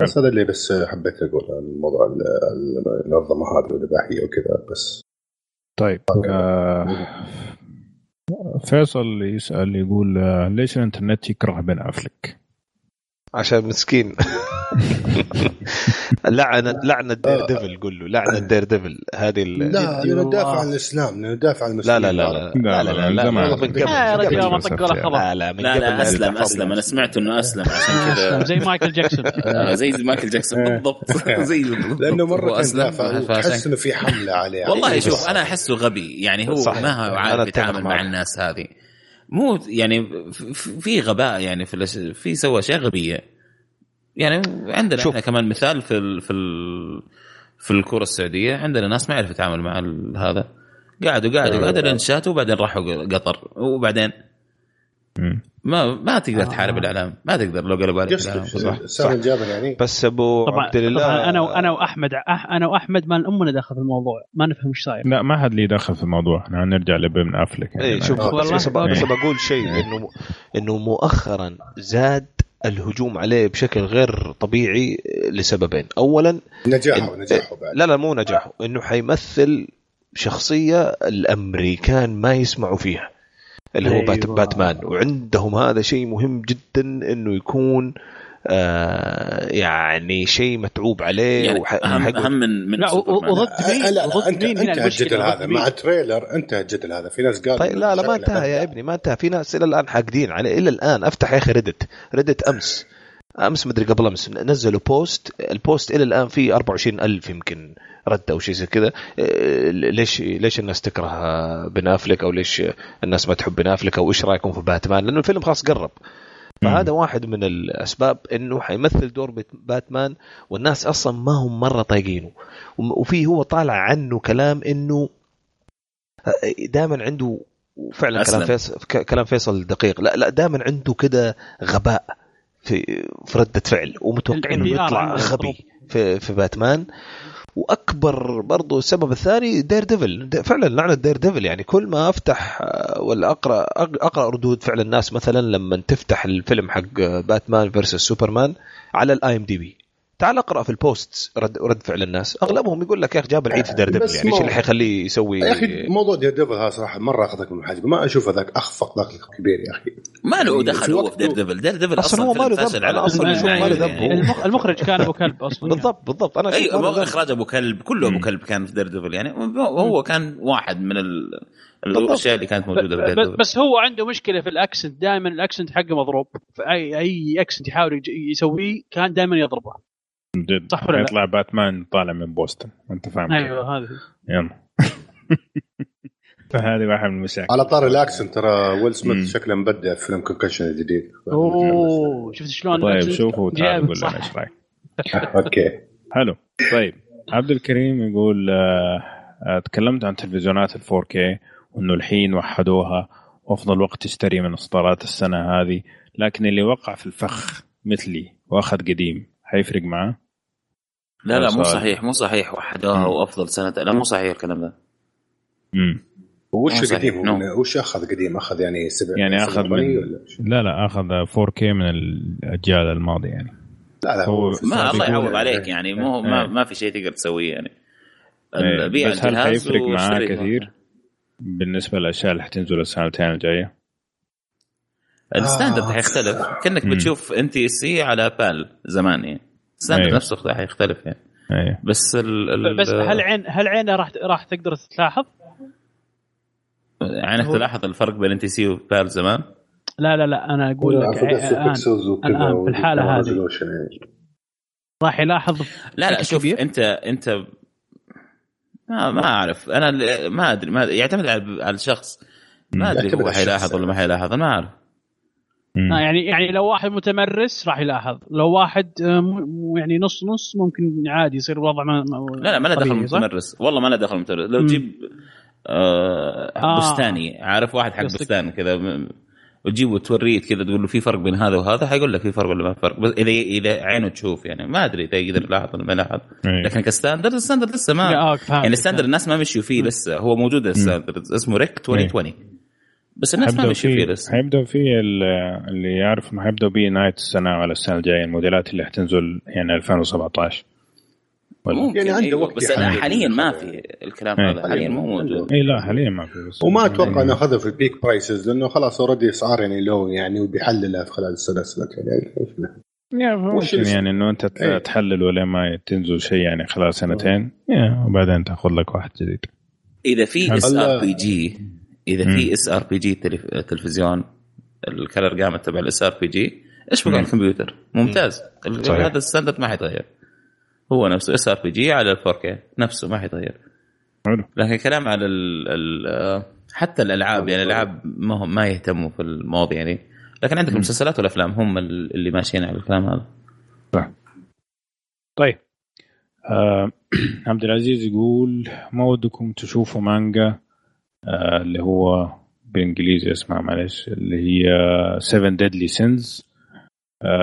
بس هذا اللي بس حبيت أقول عن موضوع المنظمة هذه والإباحية وكذا بس. طيب فيصل يسأل يقول ليش الانترنت يكره بن أفلك؟ عشان مسكين لعنة لعنة دير ديفل قل له لعنة دير ديفل هذه لا ندافع عن الإسلام ندافع عن المسلمين لا لا لا لا لا من قبل لا أسلم أسلم أنا سمعت إنه أسلم عشان كذا زي مايكل جاكسون زي مايكل جاكسون بالضبط زي لأنه مرة أحس إنه في حملة عليه والله شوف أنا أحسه غبي يعني هو ما هو عارف يتعامل مع الناس هذه مو يعني في غباء يعني في في سوى أشياء غبية يعني عندنا شوف. احنا كمان مثال في ال في ال في الكرة السعودية عندنا ناس ما يعرف يتعامل مع هذا قاعدوا قاعدوا قاعدوا لانشات وبعدين راحوا قطر وبعدين ما ما تقدر تحارب آه. الإعلام ما تقدر لو قالوا بالك سام الجابر يعني بس ابو عبد الله انا انا واحمد انا واحمد ما امنا داخل في الموضوع ما نفهم ايش صاير لا ما حد لي داخل في الموضوع احنا نرجع لبن أفلك يعني اي شوف والله بس بقول شيء انه انه مؤخرا زاد الهجوم عليه بشكل غير طبيعي لسببين. أولا نجاحه نجاحه بعد. لا لا مو نجاحه إنه حيمثل شخصية الأمريكان ما يسمعوا فيها اللي هو أيوة. باتمان وعندهم هذا شيء مهم جدا إنه يكون آه يعني شيء متعوب عليه يعني وح... أهم, أهم من من وضدت مين أنت هالجدل هذا مع تريلر أنت هالجدل هذا في ناس قالوا طيب لا لا ما انتهى يا ابني ما انتهى في ناس إلى الآن حاقدين عليه إلى الآن أفتح يا أخي ردت ردت أمس امس مدري قبل امس نزلوا بوست، البوست الى الان فيه أربعة وعشرين ألف يمكن رد او شيء زي كذا. ليش ليش الناس تكره بن أفلك، او ليش الناس ما تحب بن أفلك، او ايش رايكم في باتمان، لانه الفيلم خلاص قرب. فهذا واحد من الأسباب إنه حيمثل دور باتمان، والناس أصلاً ما هم مرة طايقينه، وفيه هو طالع عنه كلام إنه دائماً عنده فعلاً كلام فيصل, كلام فيصل دقيق، لا لا دائماً عنده كده غباء في في ردة فعل، ومتوقعين يطلع غبي في في باتمان. واكبر برضو السبب الثاني دير ديفل، فعلا لعنه دير ديفل، يعني كل ما افتح ولا اقرا اقرا ردود فعل الناس، مثلا لما تفتح الفيلم حق باتمان فيرسس سوبرمان على الاي ام دي بي، تعال اقرا في البوست رد, رد فعل الناس، اغلبهم يقول لك يا اخي جاب العيد في دير ديفل، يعني ايش اللي حيخليه يسوي يا اخي موضوع دير ديفل هذا؟ صراحه مره اخذك من حاجه، ما اشوف هذاك اخفق داخل كبير يا اخي، ما له دخل هو في دير ديفل، دير ديفل اصلا هو ما له دخل، المخرج كان ابو كلب اصلا. بالضبط بالضبط، انا اي اخراج ابو كلب، كله ابو كلب كان في دير ديفل، يعني هو كان واحد من الاشياء اللي كانت موجوده في دير ديفل، بس هو عنده مشكله في الاكسنت، دائما الاكسنت حقه مضروب، اي اي اكسنت يحاول يسويه كان دائما يضربه. صح ولا يطلع لا؟ باتمان طالع من بوسطن، انت فاهم؟ ايوه هذا يلا. فهذه واحد من المشاكل. على طار الاكسن، ترى ويل سميث شكله مبدع في فيلم كونكشن الجديد. اوه شفت شلون؟ طيب شوفوا تعال قول لنا ايش رايك. اوكي حلو. طيب عبد الكريم يقول تكلمت عن تلفزيونات الفور كي وانه الحين وحدوها وافضل وقت تشتري من اصدارات السنه هذه، لكن اللي وقع في الفخ مثلي واخذ قديم هيفرق معه؟ لا لا مو صحيح، مو صحيح وحدوها وافضل سنه، لا مو صحيح الكلام ده. امم وش قديم؟ وش اخذ قديم؟ اخذ يعني سبع يعني اخذ من... لا لا اخذ فور كي من الاجيال الماضيه يعني. لا لا هو ما الله يعوض عليك يعني، مو ما, ما في شيء تقدر تسويه يعني. البيع الجهاز هيفرق معاه كثير بالنسبه للاشياء اللي حتنزل السنتين الجايه. الستاندرد حيختلف، كأنك بتشوف ان تي اس اي على بال زمان يعني، الستاندرد أيوه. نفسه راح يختلف يعني أيوه. بس ال بس هل عين هل عينه راح راح تقدر تلاحظ؟ عينك تلاحظ الفرق بين ان تي اس اي وبال زمان؟ لا لا لا انا اقول لك الآن الآن في الحالة هذه راح يلاحظ. لا لا شوف انت انت ما ما اعرف انا ما ادري، ما يعتمد على الشخص، ما ادري هو حيلاحظ ولا ما حيلاحظ، ما اعرف. آه يعني يعني لو واحد متمرس راح يلاحظ، لو واحد يعني نص نص ممكن عادي يصير وضع ما لا لا ما له دخل متمرس، والله ما له دخل متمرس. لو تجيب آه بستاني، عارف واحد حق بستان كذا وتجيبه توريه كذا تقول له في فرق بين هذا وهذا، حيقول لك في فرق ولا ما فرق، بس إلى إلى عينه تشوف يعني. ما أدري إذا يقدر يلاحظ ولا ما يلاحظ، لكن كستاندرد الستاندرد لسه ما يعني الستاندرد الناس ما مشيوا فيه لسه، هو موجود الستاندرد اسمه ريك ألفين وعشرين بس الناس ما مشي فيه لسه. هيبدأ فيه اللي يعرف ما هيبدأ بيه نهاية السنة ولا السنة الجاية، الموديلات اللي حتنزل يعني ألفين وسبعة عشر ممكن يعني عنده وقت، بس أنا حاليا ما في الكلام هذا، حاليا مو موجود. اي لا حاليا ما في، وما اتوقع انه اخذه في البيك برايسز لانه خلاص اوريدي اسعار يعني لو يعني وبيحللها في خلال السنة يعني ممكن يعني انه انت تحلل ولا ما تنزل شيء يعني خلال سنتين وبعدين تاخذ لك واحد جديد. اذا في اس ار بي جي إذا مم. في اس ار بي جي تلفزيون الكلر قامت تبع الاس ار بي جي، ايش بقى الكمبيوتر ممتاز. هذا الستاندرد ما حيتغير، هو نفسه اس ار بي جي على الفور كي نفسه ما حيتغير. لكن كلام على ال ال حتى الالعاب يعني الالعاب ما هم ما يهتموا في المواضيع يعني، لكن عندك المسلسلات والافلام هم اللي ماشيين على الكلام هذا. طيب آه عبد العزيز يقول ما ودكم تشوفوا مانجا اللي هو بالانجليزي اسمها معلش اللي هي سفن Deadly Sins،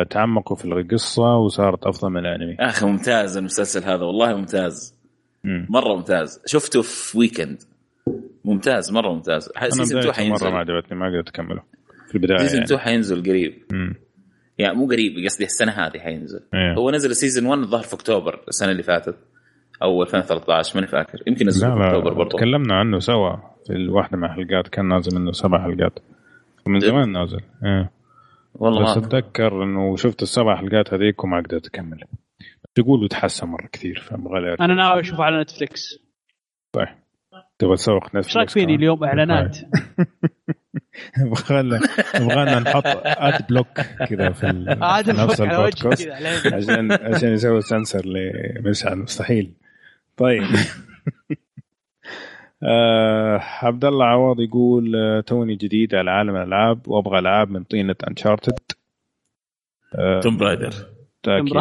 تعمقوا في القصة وصارت أفضل من الأنمي. أخي ممتاز المسلسل هذا، والله ممتاز مم. مرة ممتاز، شفته في ويكند، ممتاز مرة ممتاز. سيزن تو حينزل، مرة ما عجبتني ما قدرت أكمله في البداية. سيزن تو يعني. حينزل قريب مم. يعني مو قريب قصدي السنة هذه حينزل ايه. هو نزل سيزن واحد الظهر في أكتوبر السنة اللي فاتت أو ألفين وثلاثة عشر ماني فاكر، يمكن نزل في أكتوبر برضه. تكلمنا عنه سوا في الواحدة مع حلقات، كان نازل منه سبع حلقات من زمان نازل إيه. والله بس أتذكر إنه شفت السبع حلقات هذيك وما قدرت أكمل، تقول وتحسن مرة كثير فمغالي. أنا ناوي أشوف على نتفليكس. طيب تبغى تسوق نتفليكس؟ شاك فيني اليوم إعلانات. بغانا بغانا نحط اد بلوك كذا في نفس البودكاست عشان عشان يسوي سنسر لمشعل مستحيل. طيب أه عبد الله عواض يقول توني جديد على عالم الألعاب وأبغى ألعاب من طينة أنشارتد توم برايدر تأكيد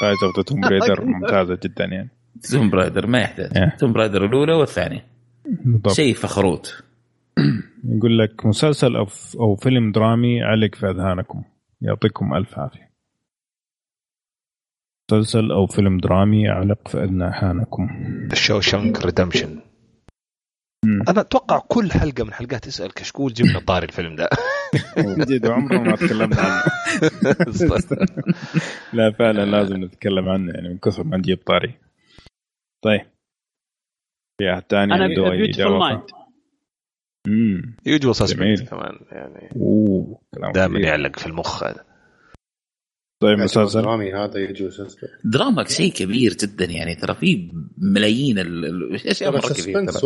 فايزة توم برايدر ممتازة جدا يعني توم برايدر ما يحتاج توم برايدر الأولى والثانية شيء فخروت. يقول لك مسلسل أو, أو فيلم درامي علق في أذهانكم يعطيكم ألف عافية. مسلسل أو فيلم درامي علق في أذهانكم Shawshank Redemption. أنا أتوقع كل حلقة من حلقات اسأل كشكول جبنا طاري الفيلم ده جديد وعمره ما تكلمنا عنه لا فعلا لازم نتكلم عنه يعني من كثر ما نجيب طاري. طيب يا تاني عنده أي جواب؟ أمم يوجد وصص كمان يعني دائما يعلق في المخ هذا. طيب مسلسل درامي هذا يجوز دراما شيء كبير جدا يعني ترى فيه ملايين الاشياء مركبه ترى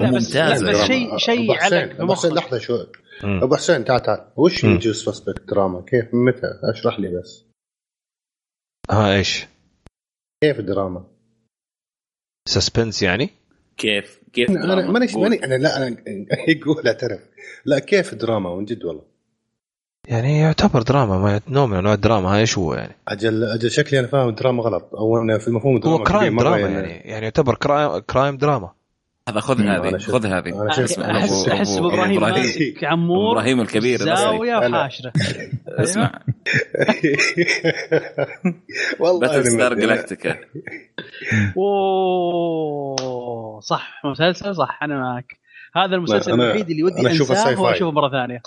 ممتاز شيء شيء علق مخ. لحظه شو ابو حسين تعال تعال وش يجوز سسبنس دراما كيف متى اشرح لي بس ها ايش كيف دراما سسبنس يعني كيف كيف انا ماني ماني انا لا انا اقول اعترف لا كيف دراما ونجد والله يعني يعتبر دراما ما نوع من أنواع الدراما. هاي شو يعني أجل أجل شكلي أنا فاهم دراما غلط أو أنا في المفهوم دراما هو كرايم دراما يعني يعني يعتبر كرايم كرايم دراما هذا خذ هذه خذ هذه أحس إبراهيم عمور إبراهيم الكبير زاوية حاشرة اسمع والله ستار جالاكتيكا أوه صح مسلسل صح أنا معك هذا المسلسل الوحيد اللي ودي أنساه وأشوفه مرة ثانية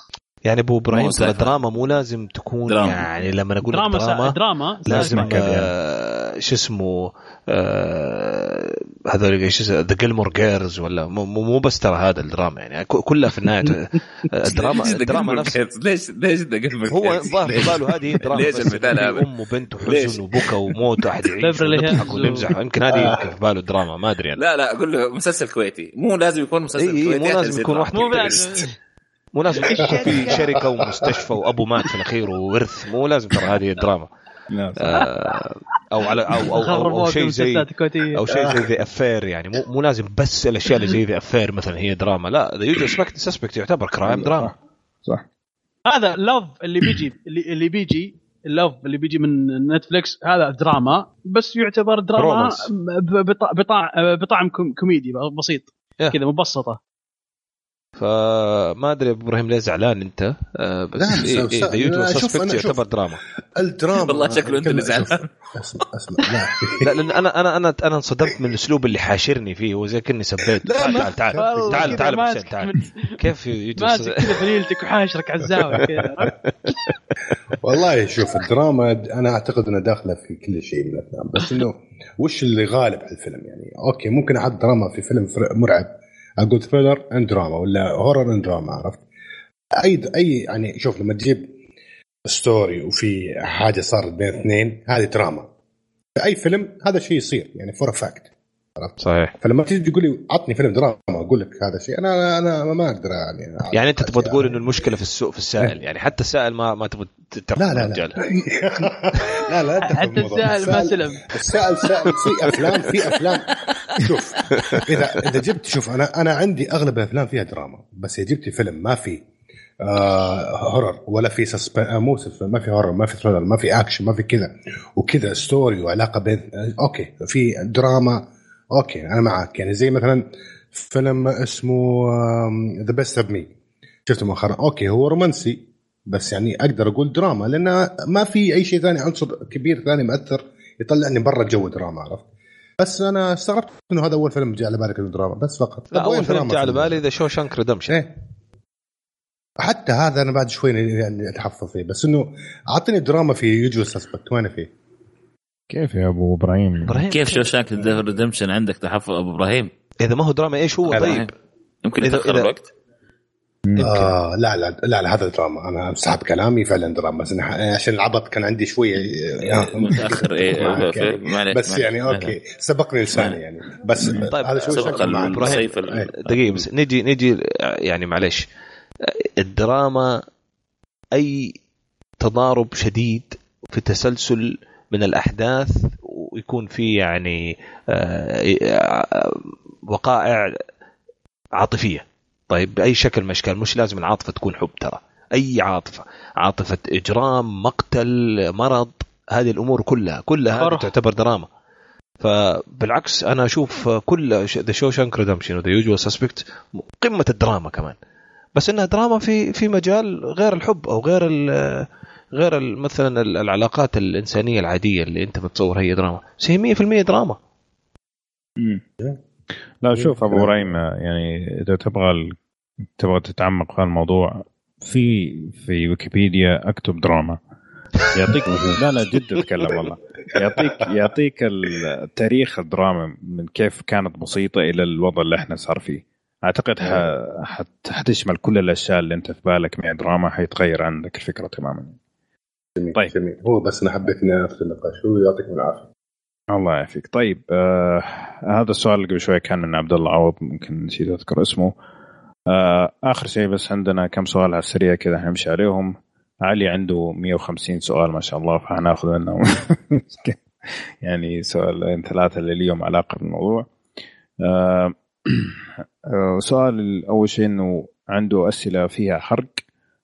يعني ابو ابراهيم ترى دراما مو لازم تكون دراما. يعني لما نقول دراما, دراما, دراما لازم آه شو اسمه آه هذول ايش اسمه ذا جيلمور جيرلز ولا مو مو بس ترى هذا الدراما يعني كلها في النهايه الدراما الدراما نفسها ليش ليش ذا جيلمور هو الظاهر قالوا هذه دراما ليش المثال ام وبنت وحزن وبكا وموت احد يضحك ويمزح يمكن هذه يمكن في باله دراما ما ادري لا لا اقول له مسلسل كويتي مو لازم يكون مسلسل كويتي مو لازم يكون واحد مو لازم في شركة ومستشفى وأبو مات في الأخير وورث مو لازم ترى هذه الدراما أو على أو أو, أو, أو شيء زي أو شيء زي ذي أفير يعني مو مو لازم بس الأشياء اللي زي ذي أفير مثلا هي دراما لا ذا يوجو سبكت سسبكت يعتبر كرايم دراما صح. هذا لوف اللي بيجي اللي بيجي اللوف اللي بيجي من نتفليكس هذا دراما بس يعتبر دراما بطعم بطعم كوميدي بسيط كذا مبسطة فما أدري إبراهيم ليه زعلان أنت بس إيه إيه يوتيوب سسبكت يعتبر دراما الدراما والله شكله أنت اللي زعلان لا لأن أنا أنا أنا أنا انصدمت من الأسلوب اللي حاشرني فيه وزي كني سبيت تعال تعال تعال تعال تعال كيف يوتيوب ماسك كذا فليلتك وحاشرك على الزاوية والله شوف الدراما أنا أعتقد أنها داخلة في كل شيء من الأفلام بس إنه وش اللي غالب على الفيلم يعني أوكي ممكن أحط دراما في فيلم مرعب أقول فيلر اند دراما ولا هورر اند دراما عرفت أي أي يعني شوف لما تجيب ستوري وفي حاجة صارت بين اثنين هذه دراما في أي فيلم هذا شيء يصير يعني فور فاكت عرفت صحيح فلما تيجي تقول لي عطني فيلم دراما أقول لك هذا شيء أنا أنا ما أقدر يعني يعني أنت تبغى تقول إنه المشكلة في السوق في السائل يعني حتى السائل ما ما تبغى لا لا لا لا لا حتى السائل ما سلم السائل سائل في أفلام في أفلام شوف إذا إذا جبت شوف أنا أنا عندي أغلب الأفلام فيها دراما بس إذا جبت فيلم ما في آه هورر ولا في سسبنس مو سسبنس ما في هورر ما في ثريلر ما في أكشن ما في كذا وكذا ستوري وعلاقة بين أوكي في دراما أوكي أنا معك يعني زي مثلا فيلم اسمه The Best of Me شفته مؤخرا أوكي هو رومانسي بس يعني أقدر أقول دراما لأن ما في أي شيء ثاني عنصر كبير ثاني مؤثر يطلعني برا جو دراما عرفت بس أنا استغربت إنه هذا أول فيلم جاء على بالك الدراما بس فقط لا أول فيلم جاء على بالي The Shawshank Redemption إيه حتى هذا أنا بعد شوي يعني أتحفظ فيه بس إنه أعطني دراما في usual suspect وأنا فيه كيف يا ابو ابراهيم كيف شو شكل الدفر ريدمشن عندك تحفظ ابو ابراهيم اذا ما هو دراما ايش هو طيب يمكن يتاخر الوقت آه لا لا لا, لا هذا دراما انا سحب كلامي فعلا دراما عشان العبط كان عندي شويه متاخر ايه بس يعني اوكي سبقني لساني يعني بس طيب هذا شو شكل ابراهيم دقيقه نجي نجي يعني معلش الدراما أي تضارب شديد في تسلسل من الأحداث، ويكون في يعني وقائع عاطفية. طيب بأي شكل ما أشكال، مش لازم العاطفة تكون حب، ترى أي عاطفة، عاطفة إجرام، مقتل، مرض، هذه الأمور كلها كلها تعتبر دراما. فبالعكس أنا أشوف كل The Shawshank Redemption و The Usual Suspect قمة الدراما كمان، بس إنها دراما في في مجال غير الحب أو غير غير مثلا العلاقات الإنسانية العادية اللي أنت بتصور هي دراما. هي مية بالمية دراما. مم. لا شوف أبو ريم، يعني إذا تبغى تبغى تتعمق في الموضوع في في ويكيبيديا اكتب دراما يعطيك لا لا جد اتكلم والله، يعطيك يعطيك التاريخ الدراما من كيف كانت بسيطة إلى الوضع اللي احنا صار فيه. أعتقد حتشمل كل الأشياء اللي أنت في بالك مع دراما، حيتغير عندك الفكرة تماما. جميل. طيب جميل. هو بس أنا حبيت نعرف النقاش، هو يعطيك العافية. الله يعافيك. طيب آه هذا السؤال اللي قبل شوية كان من عبد الله عوض، ممكن نسيت أذكر اسمه. آه آخر شيء بس عندنا كم سؤال على السريع كذا هنمشي عليهم. علي عنده مية وخمسين سؤال ما شاء الله، فهناخذ منهم يعني سؤالين ثلاثة اللي اليوم علاقة بالموضوع. آه سؤال الأول شيء إنه عنده أسئلة فيها حرق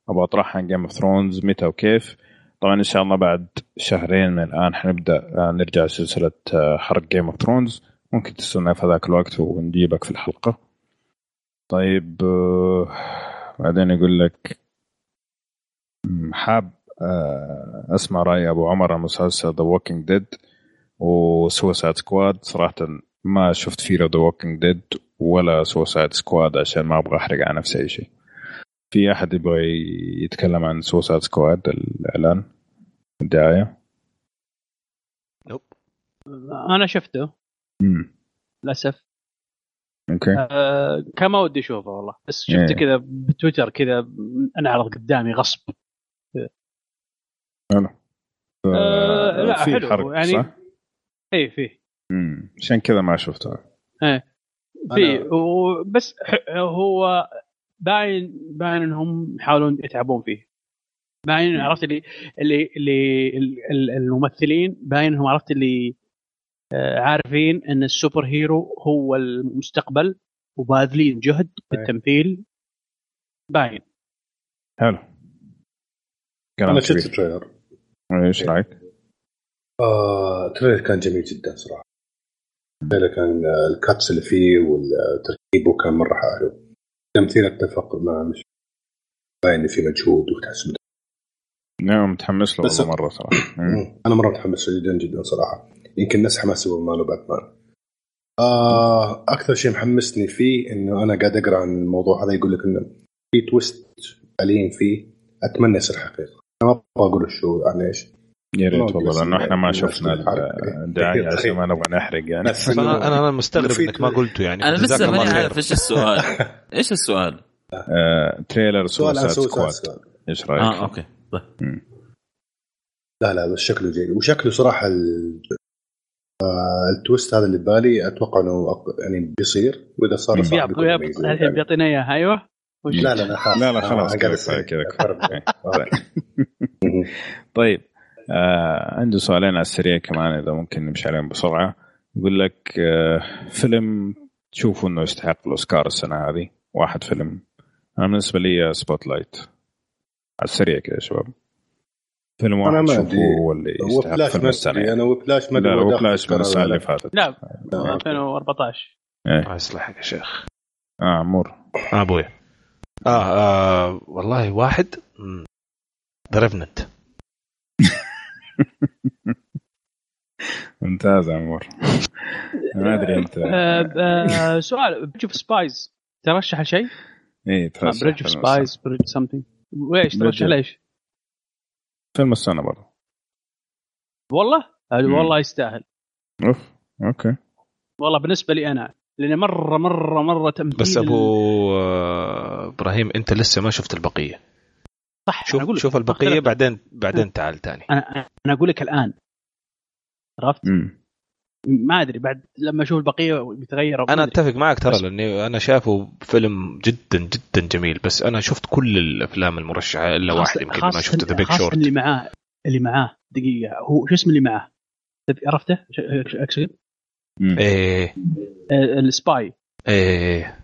أبغى أطرحها عن Game of Thrones، متى وكيف. طبعا إن شاء الله بعد شهرين من الآن حنبدأ نرجع سلسلة حرق Game of Thrones، ممكن تستنى في ذاك الوقت ونجيبك في الحلقة. طيب بعدين يقول لك حاب أسمع رأي أبو عمر عن مسلسل The Walking Dead و Suicide Squad. صراحة ما شفت فيه The Walking Dead ولا Suicide Squad عشان ما أبغى أحرق على نفسي شيء. في أحد يبغى يتكلم عن Suicide Squad الإعلان الدعاية؟ نوب. أنا شفته للأسف. Okay. آه كما ودي أشوفه والله، بس شفته yeah. كذا بتويتر كذا أنا عرض قدامي غصب. أنا. آه آه لا حلو يعني. صح؟ إيه فيه. أمم عشان كذا ما شفته. إيه فيه وبس هو باين باين إنهم يحاولون يتعبون فيه. باين عرفت اللي اللي اللي الممثلين باين إنهم عرفت اللي عارفين ان السوبر هيرو هو المستقبل وباذلين جهد بالتمثيل باين. حلو. انا شفت التريلر. ايش رايك؟ آه، التريلر كان جميل جدا صراحه. التريلر كان الكاتس اللي فيه والتركيبه كان مره حلو. التمثيل اتفق مع مش باين في مجهود وتحسب. نعم متحمس له والله مره صراحه. انا مره متحمس جدا جدا صراحه. يمكن الناس حماسة بمان وباتمان. آه أكثر شيء محمسني فيه إنه أنا قاعد أقرأ عن الموضوع هذا، يقول لك إنه في تويست ألين فيه، أتمنى يصير حقيقة. أنا ما أبغى أقول شو عن إيش. يا ريت والله، لأنه إحنا ما شفنا الدعاية عشان ما نبغى نحرق يعني. أنا أنا مستغرب إنك ما قلته يعني. أنا لسه ماني عارف إيش السؤال. إيش السؤال؟ تريلر سوسايد سكواد. إيش رأيك؟ آه أوكي. لا لا بس شكله جيد، وشكله صراحة ال التويست هذا اللي بالي اتوقع انه أق... يعني بيصير، واذا صار صار الحين بيعطينا اياه. ايوه لا لا لا لا خلاص كذا كذا. طيب آه، عنده سؤالين على السريع كمان اذا ممكن نمشي عليهم بسرعه. يقول لك آه، فيلم تشوفوا انه يستحق الاوسكار السنه هذه، واحد فيلم. انا بالنسبه لي سبوت لايت على السريع كذا يا شباب. فيلم واحد شوفه هو اللي يستحق فيلم السنة. أنا وبلاش ما أدري وبلاش من السنة اللي فاتت. نعم ألفين وأربعتاشر. الله يصلحك يا شيخ. آه مر أبوي. آه, آه والله واحد درفنت. ممتاز يا مر. ما أدري أنت. سؤال بتشوف سبايز ترشح شيء؟ إيه ترشح. بريدج سبايز بريدج something. وإيش ترشح ليش؟ فيلم السنة برضه والله والله يستاهل. أوف. أوكي والله بالنسبة لي أنا لأن مرة مرة مرة تمثيل. بس أبو إبراهيم أنت لسه ما شفت البقية صح؟ شوف, شوف البقية بعدين بعدين تعال تاني. أنا أنا أقولك الآن عرفت ما ادري بعد لما اشوف البقيه بيتغير. انا اتفق معك ترى، لاني انا شافه فيلم جدا جدا جميل، بس انا شفت كل الافلام المرشحه الا واحد يمكن ما شفته، ذا بيج شورت. اللي معاه اللي معاه دقيقه هو شو اسم اللي معاه؟ عرفته اكشن ايه السباي ايه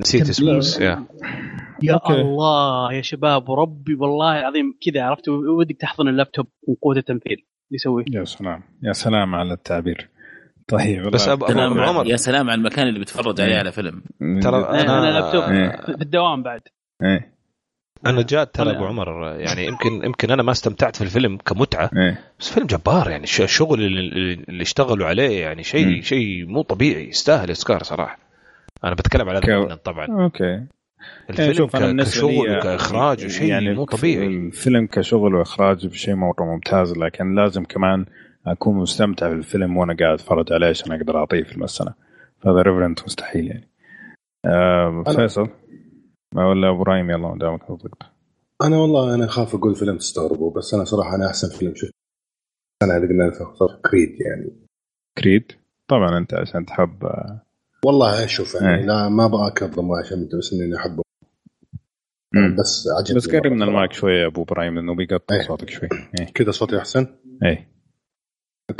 نسيت اسمه يا يا الله يا شباب وربي والله العظيم كذا عرفت. ودك تحضن اللابتوب وقوه التمثيل يسوي. يا سلام يا سلام على التعبير. طيب بس أبو سلام أبو عمر. يا سلام على المكان اللي بتفرج عليه على فيلم. ترى انا, أنا لابتوب ايه. في الدوام بعد ايه. انا جات ترى ابو عمر يعني يمكن يمكن انا ما استمتعت في الفيلم كمتعه ايه. بس فيلم جبار يعني، الشغل اللي, اللي اشتغلوا عليه يعني شيء شيء مو طبيعي، يستاهل اسكار صراحه. انا بتكلم على الفيلم طبعا اوكي. الفيلم يعني كشغل وكإخراج وشيء يعني مو طبيعي. الفيلم كشغل وإخراج بشيء مرة ممتاز، لكن لازم كمان أكون مستمتع بالفيلم وأنا قاعد أتفرج عليه عشان أقدر أعطيه في المسألة. فهذا ريفرنت مستحيل يعني. أه فيصل ما ولا إبراهيم يلا دامك نطقت. أنا والله أنا خاف أقول فيلم تستغربه، بس أنا صراحة أنا أحسن فيلم شفت أنا اللي قلنا فاختار كريد يعني. كريد طبعا أنت عشان تحب. والله أشوف يعني ايه. لا ما أبغى أكذب عشان أنت بس إني أحبه. بس عجبني. بس قربنا المايك شوية يا أبو برايم لأنه بيقطع ايه. صوتك شوي ايه. كده صوتي أحسن. إيه.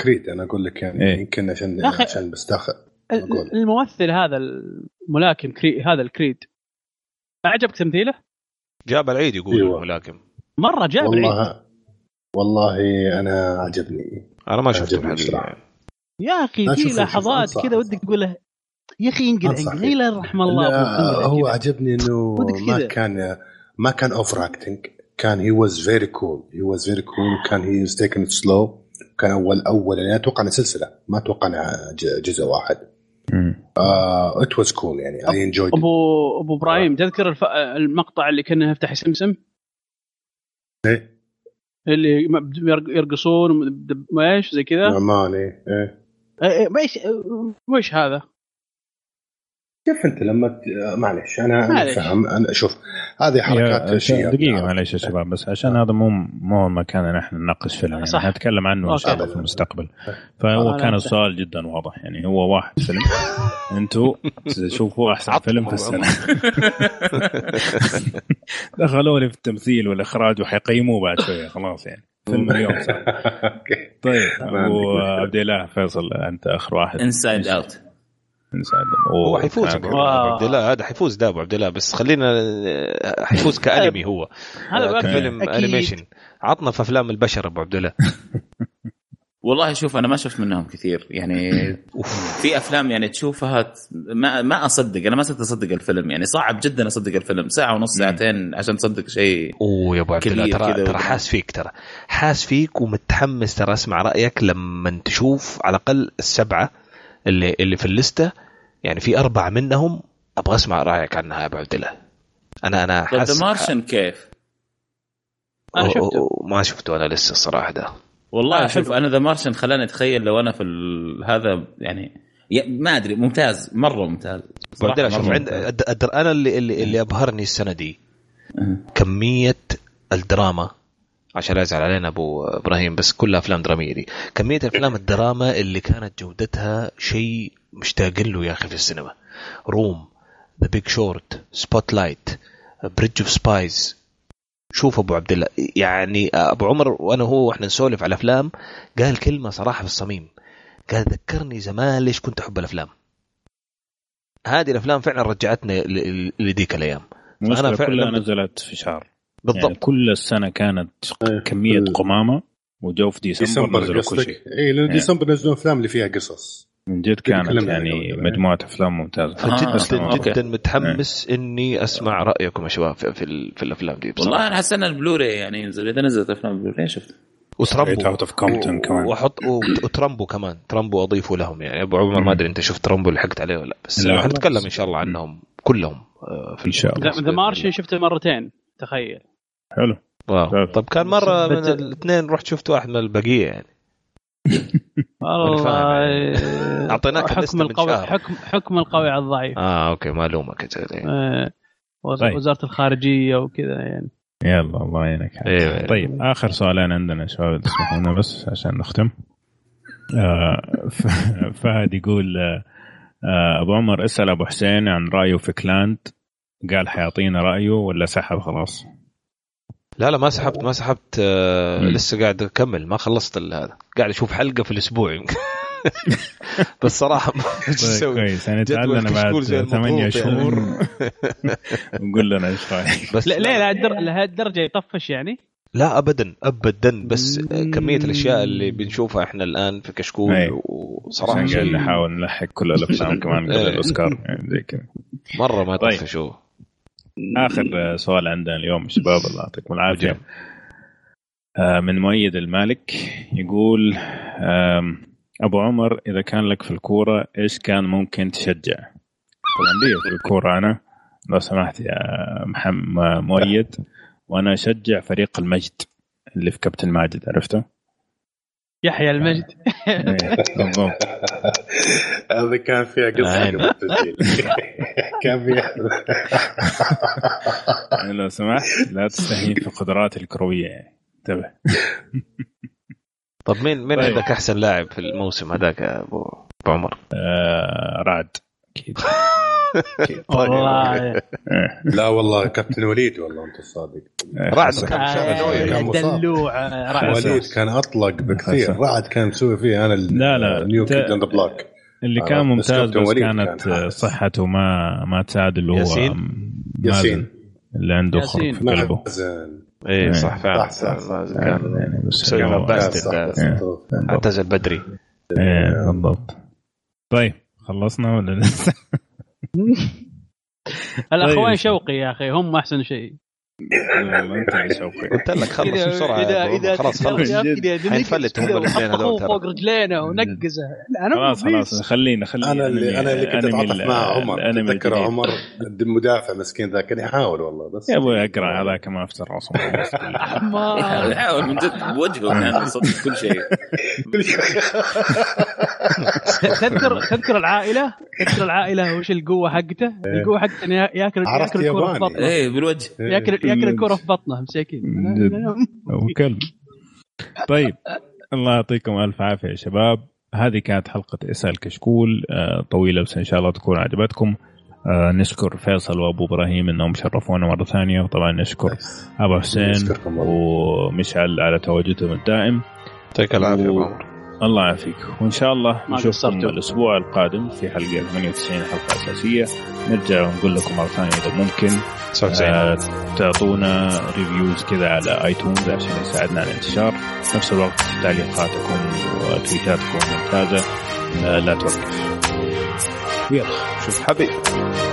كريد أنا أقول لك يعني ايه. يمكن عشان أخي... عشان بستأخر. الممثل هذا الملاكم كري هذا الكريد أعجبك تمثيله؟ جاب العيد يقول ايوه. الملاكم. مرة جاب والله... العيد. والله أنا عجبني. أنا ما شفت بصراحة. يا أخي في لحظات كده ودك تقوله. يا اخي انقل انقل رحم الله. هو عجبني انه ما كان ما كان اوفر اكتنج، كان هي واز فيري كول هي واز فيري كول كان هي از تيكن ات سلو. كان اول اول يعني اتوقع سلسله ما اتوقع جزء واحد ات واز كول يعني اي انجويد. ابو ابو ابراهيم تذكر الف... المقطع اللي كنا نفتح سمسم ايه اللي يرقصون ما ايش زي كذا نعمان ايه ايه ايش وش هذا؟ كيف أنت لما معلش أنا أفهم أنا أشوف هذه حركات شيء دقيقة معلش يا شباب بس عشان هذا مو مو مكاننا نحن نناقش فيه يعني هنتكلم عنه في المستقبل. فهو كان السؤال جدا واضح يعني هو واحد فيلم أنتوا تشوفوا أحسن فيلم في السنة دخلوا لي في التمثيل والإخراج وحيقيموه بعد شوية خلاص يعني فيلم اليوم صار. طيب أبو عبد الله فيصل أنت آخر واحد إنسايد أوت هو حيفوز ابو عبد الله هذا حيفوز دابو عبد الله بس خلينا حيفوز كأنمي هو فيلم انيميشن عطنا في افلام البشر ابو عبد الله. والله شوف انا ما شفت منهم كثير يعني في افلام يعني تشوفها ما ما اصدق انا ما صرت اصدق الفيلم يعني صعب جدا اصدق الفيلم ساعه ونص ساعتين عشان تصدق شيء. اوه يا ابو عبد الله ترى ترى حاس فيك ترى حاس فيك ومتحمس ترى اسمع رايك لما تشوف على الاقل السبعه اللي اللي في الليسته يعني في أربعة منهم أبغى أسمع رأيك عنها يا أبو عبد الله. أنا أنا حاسس ذا مارشن كيف أنا شفته ما شفته أنا لسه الصراحة ده والله شوف أنا ذا مارشن خلاني أتخيل لو أنا في هذا يعني ما أدري ممتاز مرة ممتاز أبو عبد الله. شوف عند أنا اللي اللي اللي أبهرني السنة دي كمية الدراما عشان لا يزعل علينا أبو إبراهيم بس كلها أفلام درامية دي كمية أفلام الدراما اللي كانت جودتها شيء مشتاقين له يا أخي في السينما. روم، The Big Short، Spotlight، Bridge of Spies. شوف أبو عبد الله يعني أبو عمر وأنا هو وإحنا نسولف على أفلام قال كلمة صراحة في الصميم قال ذكرني زمان ليش كنت أحب الأفلام. هذه الأفلام فعلا رجعتنا لديك الأيام. أنا فعلا نزلت في شهر بالضبط يعني كل السنة كانت كمية قمامة وجو في ديسمبر نزلوا كل شيء. إيه لأن ديسمبر نزلوا أفلام اللي فيها قصص من جد كانت يعني مجموعة أفلام ممتازة. آه. جدا جدا متحمس آه. إني أسمع رأيكم يا شباب في في الأفلام دي بصراحة. والله أنا حسنا البلوري يعني نزل إذا نزلت أفلام البلوري شفت. وترامبو كمان وحط وترامبو كمان ترامبو أضيفوا لهم يعني أبو عمر ما أدري أنت شفت ترامبو اللي حكت عليه ولا بس هنتكلم إن شاء الله عنهم كلهم في إن شاء الله. ذا مارشن شفته مرتين تخيل. حلو واو. طب كان مرة من الاثنين رحت شفت واحد من البقية يعني والله يعني. أعطيناك حكم القوي حكم حكم القوي على الضعيف. آه أوكي ما لومك يعني. آه. وزارة طيب. الخارجية وكذا يعني يلا الله يعينك. طيب آخر سؤالين عندنا شباب تسمحونا بس عشان نختم فهد يقول أبو عمر اسأل أبو حسين عن رأيه في كلاند، قال حيعطينا رأيه ولا سحب خلاص؟ لا لا ما سحبت ما سحبت آه لسه قاعد أكمل، ما خلصت إلا هذا، قاعد أشوف حلقة في الأسبوع يمكن. بس صراحة ما أسوي كويس، أنا تعلنا بعد ثمانية شهور نقول لنا إيش رأيك. بس لا لا لهذه الدرجة يطفش يعني؟ لا أبدا أبدا، بس كمية الأشياء اللي بنشوفها إحنا الآن في كشكول هي. وصراحة شيء نحاول نلحق كل الأفلام كمان قبل الأوسكار يعني زي كذا مرة ما يطفشوا. آخر سؤال عندنا اليوم شباب، الله يعطيكم العافية، من مؤيد المالك يقول أبو عمر إذا كان لك في الكورة إيش كان ممكن تشجع؟ طبعا لي في الكورة أنا لو سمحت يا محمد مؤيد، وأنا أشجع فريق المجد اللي في كابتن ماجد، عرفته؟ يحيى المجد. هذا كان فيها قصة بالتسجيل، كان فيها لو سمحت لا تستهين في قدرات الكروية يعني، انتبه. طب مين مين عندك أحسن لاعب في الموسم هذاك يا أبو عمر؟ رعد أكيد. والله لا والله كابتن وليد، والله أنت الصادق. رعد كان دلوع، وليد كان أطلق بكثير، رعد كان مسوي فيه أنا النيو كيد أند بلاك اللي كان ممتاز، بس كانت صحته ما ما تساعد اللي هو ياسين اللي عنده خرق في قلبه. إيه صح فعلا كان مسوي باستر اعتزل بدري. إيه بالضبط. طيب خلصنا ولا لسه؟ الأخوان شوقي يا أخي هم أحسن شيء. قلت لك خلص بسرعة، خلاص خلص هنفلت هم الاثنين هذول فوق رجلينا ونقزه. خلاص خلاص خلينا خلينا أنا اللي أنا اللي كنت أتعاطف مع عمر، أتذكر عمر المدافع مسكين ذا كان يحاول والله، بس يا أبوي أقرأ هذا كما أفتر راسه يحاول من جد بوجهه يعني صدق كل شيء. تذكر تذكر العائلة تذكر العائلة وش القوة حقته القوة حقته إنه يأكل يأكل الكرة في بطنه. إيه بالوجه يأكل يأكل الكرة في بطنه مساكين وكلب. طيب الله يعطيكم ألف عافية يا شباب، هذه كانت حلقة اسأل كشكول طويلة بس إن شاء الله تكون عجبتكم. نشكر فيصل وأبو إبراهيم إنهم شرفونا مرة ثانية، وطبعا نشكر أبو حسين ومشعل على تواجدهم الدائم. يعطيك العافية أبو عمر، الله يعافيك، وإن شاء الله نشوفكم الأسبوع القادم في حلقة ثمانية وتسعين حلقة أساسية، نرجع ونقول لكم مرة ثانية إذا ممكن آه تعطونا ريفيوز كذا على آيتونز عشان يساعدنا على الانتشار، نفس الوقت تعليقاتكم وتويتاتكم ممتازة آه لا توقف. يلا شوف حبيب.